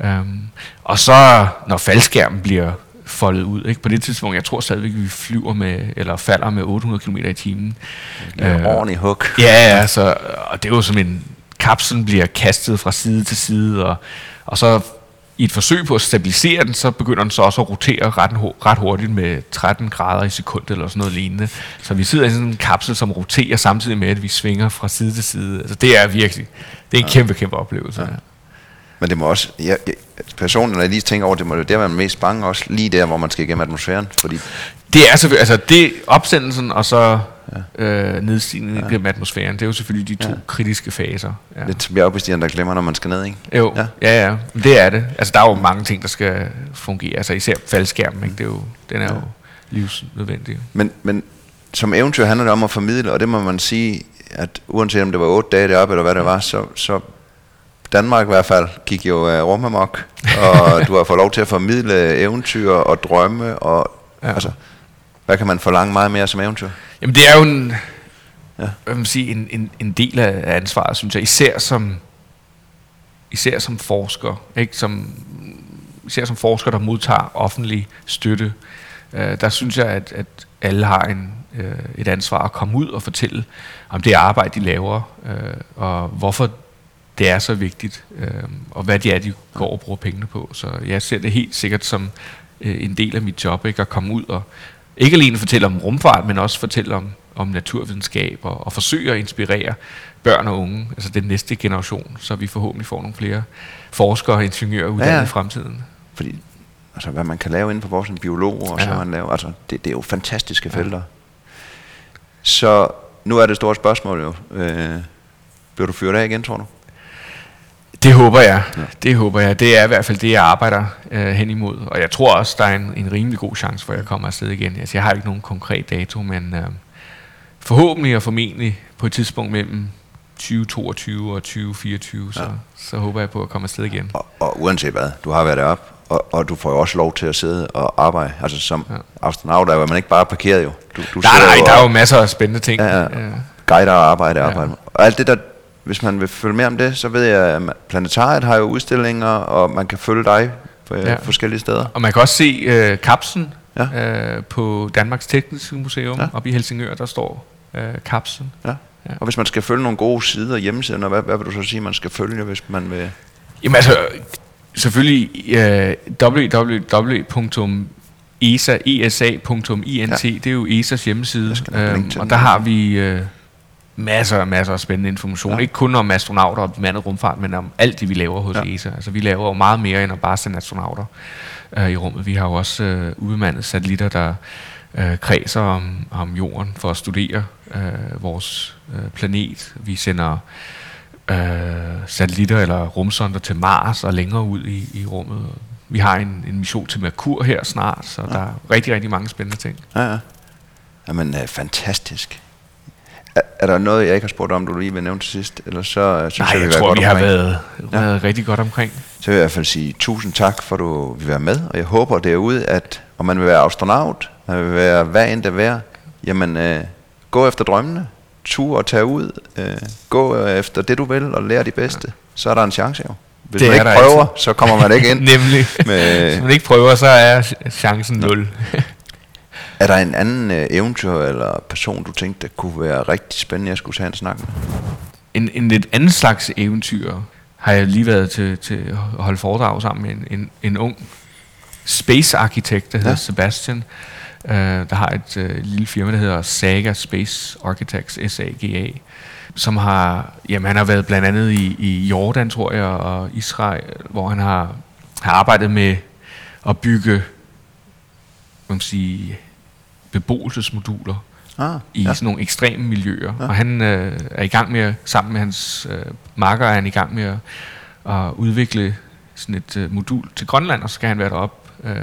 Ja. Um, og så når faldskærmen bliver foldet ud, ikke, på det tidspunkt, jeg tror stadigvæk vi flyver med eller falder med otte hundrede kilometer i timen. Det er uh, ordentlig hug. Ja, ja, så og det er jo som en kapslen bliver kastet fra side til side og og så i et forsøg på at stabilisere den, så begynder den så også at rotere ret hurtigt med tretten grader i sekundet eller sådan noget lignende. Så vi sidder i sådan en kapsel, som roterer samtidig med, at vi svinger fra side til side. Altså det er virkelig, det er en ja. kæmpe, kæmpe oplevelse. Ja. Ja. Men det må også, ja, ja, personen, når jeg lige tænker over det, må det der være mest bange også, lige der, hvor man skal igennem atmosfæren. Fordi det er selvfølgelig, altså det, opsendelsen og så ja. øh, nedstigningen ja. gennem atmosfæren, det er jo selvfølgelig de to ja. kritiske faser. Ja. Lidt som bjergbestigeren, der glemmer, når man skal ned, ikke? Jo, ja. ja, ja, det er det. Altså der er jo mange ting, der skal fungere, altså især faldskærmen, ikke? Det er jo, den er ja. jo livsnødvendig. Men, men som eventyr handler det om at formidle, og det må man sige, at uanset om det var otte dage deroppe, eller hvad det var, så... så Danmark i hvert fald gik jo uh, rummamok, og du har fået lov til at formidle eventyr og drømme, og ja. altså, hvad kan man forlange meget mere som eventyr? Jamen det er jo en, ja. hvad man siger, en, en, en del af ansvaret, synes jeg, især som, især som forsker, ikke? Som, især som forsker, der modtager offentlig støtte, uh, der synes jeg, at, at alle har en, uh, et ansvar at komme ud og fortælle om det arbejde, de laver, uh, og hvorfor det er så vigtigt, øh, og hvad det er, de går og bruger pengene på. Så jeg ser det helt sikkert som øh, en del af mit job, ikke, at komme ud og ikke alene fortælle om rumfart, men også fortælle om, om naturvidenskab, og, og forsøge at inspirere børn og unge, altså den næste generation, så vi forhåbentlig får nogle flere forskere og ingeniører uddannet ja, ja. i fremtiden. Fordi altså, hvad man kan lave inden for vores biologer, og ja. så man laver, altså, det, det er jo fantastiske ja. felter. Så nu er det store spørgsmål jo. Øh, bliver du fyret af igen, tror du? Det håber jeg. Ja. Det håber jeg. Det er i hvert fald det, jeg arbejder øh, hen imod. Og jeg tror også, der er en, en rimelig god chance for, at jeg kommer afsted igen. Altså, jeg har ikke nogen konkret dato, men øh, forhåbentlig og formentlig på et tidspunkt mellem tyve toogtyve og tyve fireogtyve, så, ja. så håber jeg på at komme afsted igen. Og, og uanset hvad, du har været deroppe, og, og du får jo også lov til at sidde og arbejde. Altså som ja. astronaut er man ikke bare parkeret jo. Du, du nej, nej, jo, der er jo masser af spændende ting. Ja, ja. Guider og arbejde og arbejde. Ja. Og alt det der. Hvis man vil følge mere om det, så ved jeg, at Planetariet har jo udstillinger, og man kan følge dig på ja. forskellige steder. Og man kan også se øh, kapslen ja. øh, på Danmarks Tekniske Museum ja. oppe i Helsingør, der står øh, kapslen. Ja. Ja. Og hvis man skal følge nogle gode sider og hjemmesider, hvad, hvad vil du så sige, man skal følge, hvis man vil? Jamen altså, selvfølgelig øh, w w w punktum e s a punktum i n t, ja. det er jo E S A's hjemmeside, øhm, og der har vi... Øh, masser og masser af spændende information. Ja. Ikke kun om astronauter og bemandet rumfart, men om alt det, vi laver hos ja. E S A. Altså, vi laver jo meget mere end at bare sende astronauter øh, i rummet. Vi har jo også øh, ubemandet satellitter, der øh, kredser om, om jorden for at studere øh, vores øh, planet. Vi sender øh, satellitter eller rumsonder til Mars og længere ud i, i rummet. Vi har en, en mission til Merkur her snart, så ja. Der er rigtig, rigtig mange spændende ting. Ja, ja. Jamen, øh, fantastisk. Er, er der noget, jeg ikke har spurgt om, du lige vil nævne til sidst? Eller så, så, Nej, så jeg tror, vi har været, været ja. rigtig godt omkring. Så vil jeg i hvert fald sige tusind tak, for du vil være med. Og jeg håber derude, at om man vil være astronaut, man vil være hvad end det være, jamen, øh, gå efter drømmene, tur og tage ud, øh, gå efter det, du vil, og lære de bedste. Ja. Så er der en chance jo. Hvis det man ikke prøver, altid. Så kommer man ikke ind. Nemlig. Med hvis man ikke prøver, så er chancen nul. Er der en anden øh, eventyr eller person, du tænkte, der kunne være rigtig spændende, jeg skulle tage en snak med? En, en lidt anden slags eventyr har jeg lige været til, til at holde foredrag sammen med en, en, en ung space-arkitekt, der hedder ja. Sebastian. Uh, der har et uh, lille firma, der hedder Saga Space Architects, S A G A, som har, jamen, han har været blandt andet i, i Jordan, tror jeg, og Israel, hvor han har, har arbejdet med at bygge, man kan sige, beboelsesmoduler ah, i ja. sådan nogle ekstreme miljøer. Ja. Og han øh, er i gang med, at, sammen med hans øh, makker, er han i gang med at, at udvikle sådan et øh, modul til Grønland, og så skal han være deroppe øh,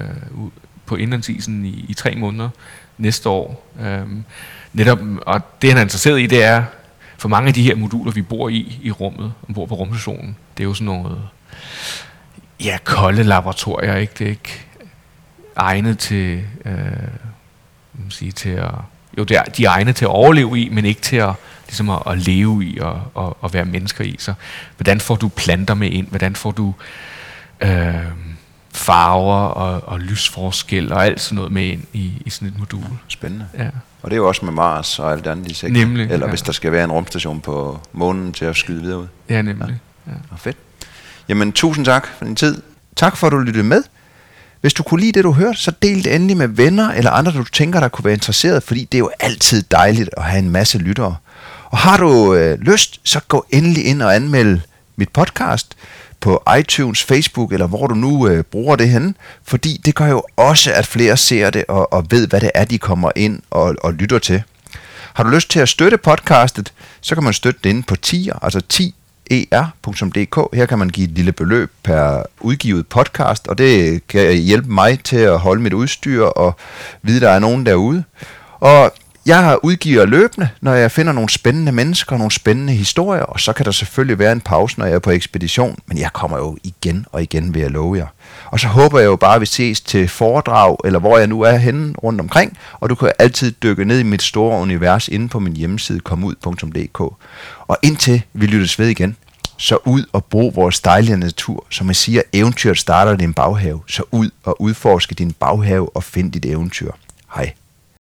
på indlandsisen i, i tre måneder næste år. Øh, netop, og det han er interesseret i, det er, for mange af de her moduler, vi bor i, i rummet, ombord på rumstationen, det er jo sådan nogle ja, kolde laboratorier, ikke? Det er ikke egnet til... Øh, Sige, til at, jo, det er, de er egnet til at overleve i, men ikke til at, ligesom at, at leve i og, og, og være mennesker i. Så hvordan får du planter med ind? Hvordan får du øh, farver og, og lysforskel og alt sådan noget med ind i, i sådan et modul? Spændende. Ja. Og det er jo også med Mars og alt det andet, de siger. Nemlig. Eller ja. Hvis der skal være en rumstation på månen til at skyde videre ud. Ja, nemlig. Ja. Ja. Fedt. Jamen, tusind tak for din tid. Tak for, at du lyttede med. Hvis du kunne lide det, du hørte, så del det endelig med venner eller andre, du tænker, der kunne være interesseret, fordi det er jo altid dejligt at have en masse lyttere. Og har du øh, lyst, så gå endelig ind og anmeld mit podcast på iTunes, Facebook eller hvor du nu øh, bruger det henne, fordi det gør jo også, at flere ser det og, og ved, hvad det er, de kommer ind og, og lytter til. Har du lyst til at støtte podcastet, så kan man støtte det inde på tier, altså ti. er punktum d k. Her kan man give et lille beløb per udgivet podcast, og det kan hjælpe mig til at holde mit udstyr og vide, der er nogen derude. Og jeg udgiver løbende, når jeg finder nogle spændende mennesker og nogle spændende historier, og så kan der selvfølgelig være en pause, når jeg er på ekspedition, men jeg kommer jo igen og igen, ved at love jer. Og så håber jeg jo bare, at vi ses til foredrag, eller hvor jeg nu er henne rundt omkring, og du kan altid dykke ned i mit store univers inde på min hjemmeside, komud punktum d k. Og indtil vi lyttes ved igen, så ud og brug vores dejlige natur. Som jeg siger, eventyret starter i din baghave, så ud og udforske din baghave og find dit eventyr. Hej.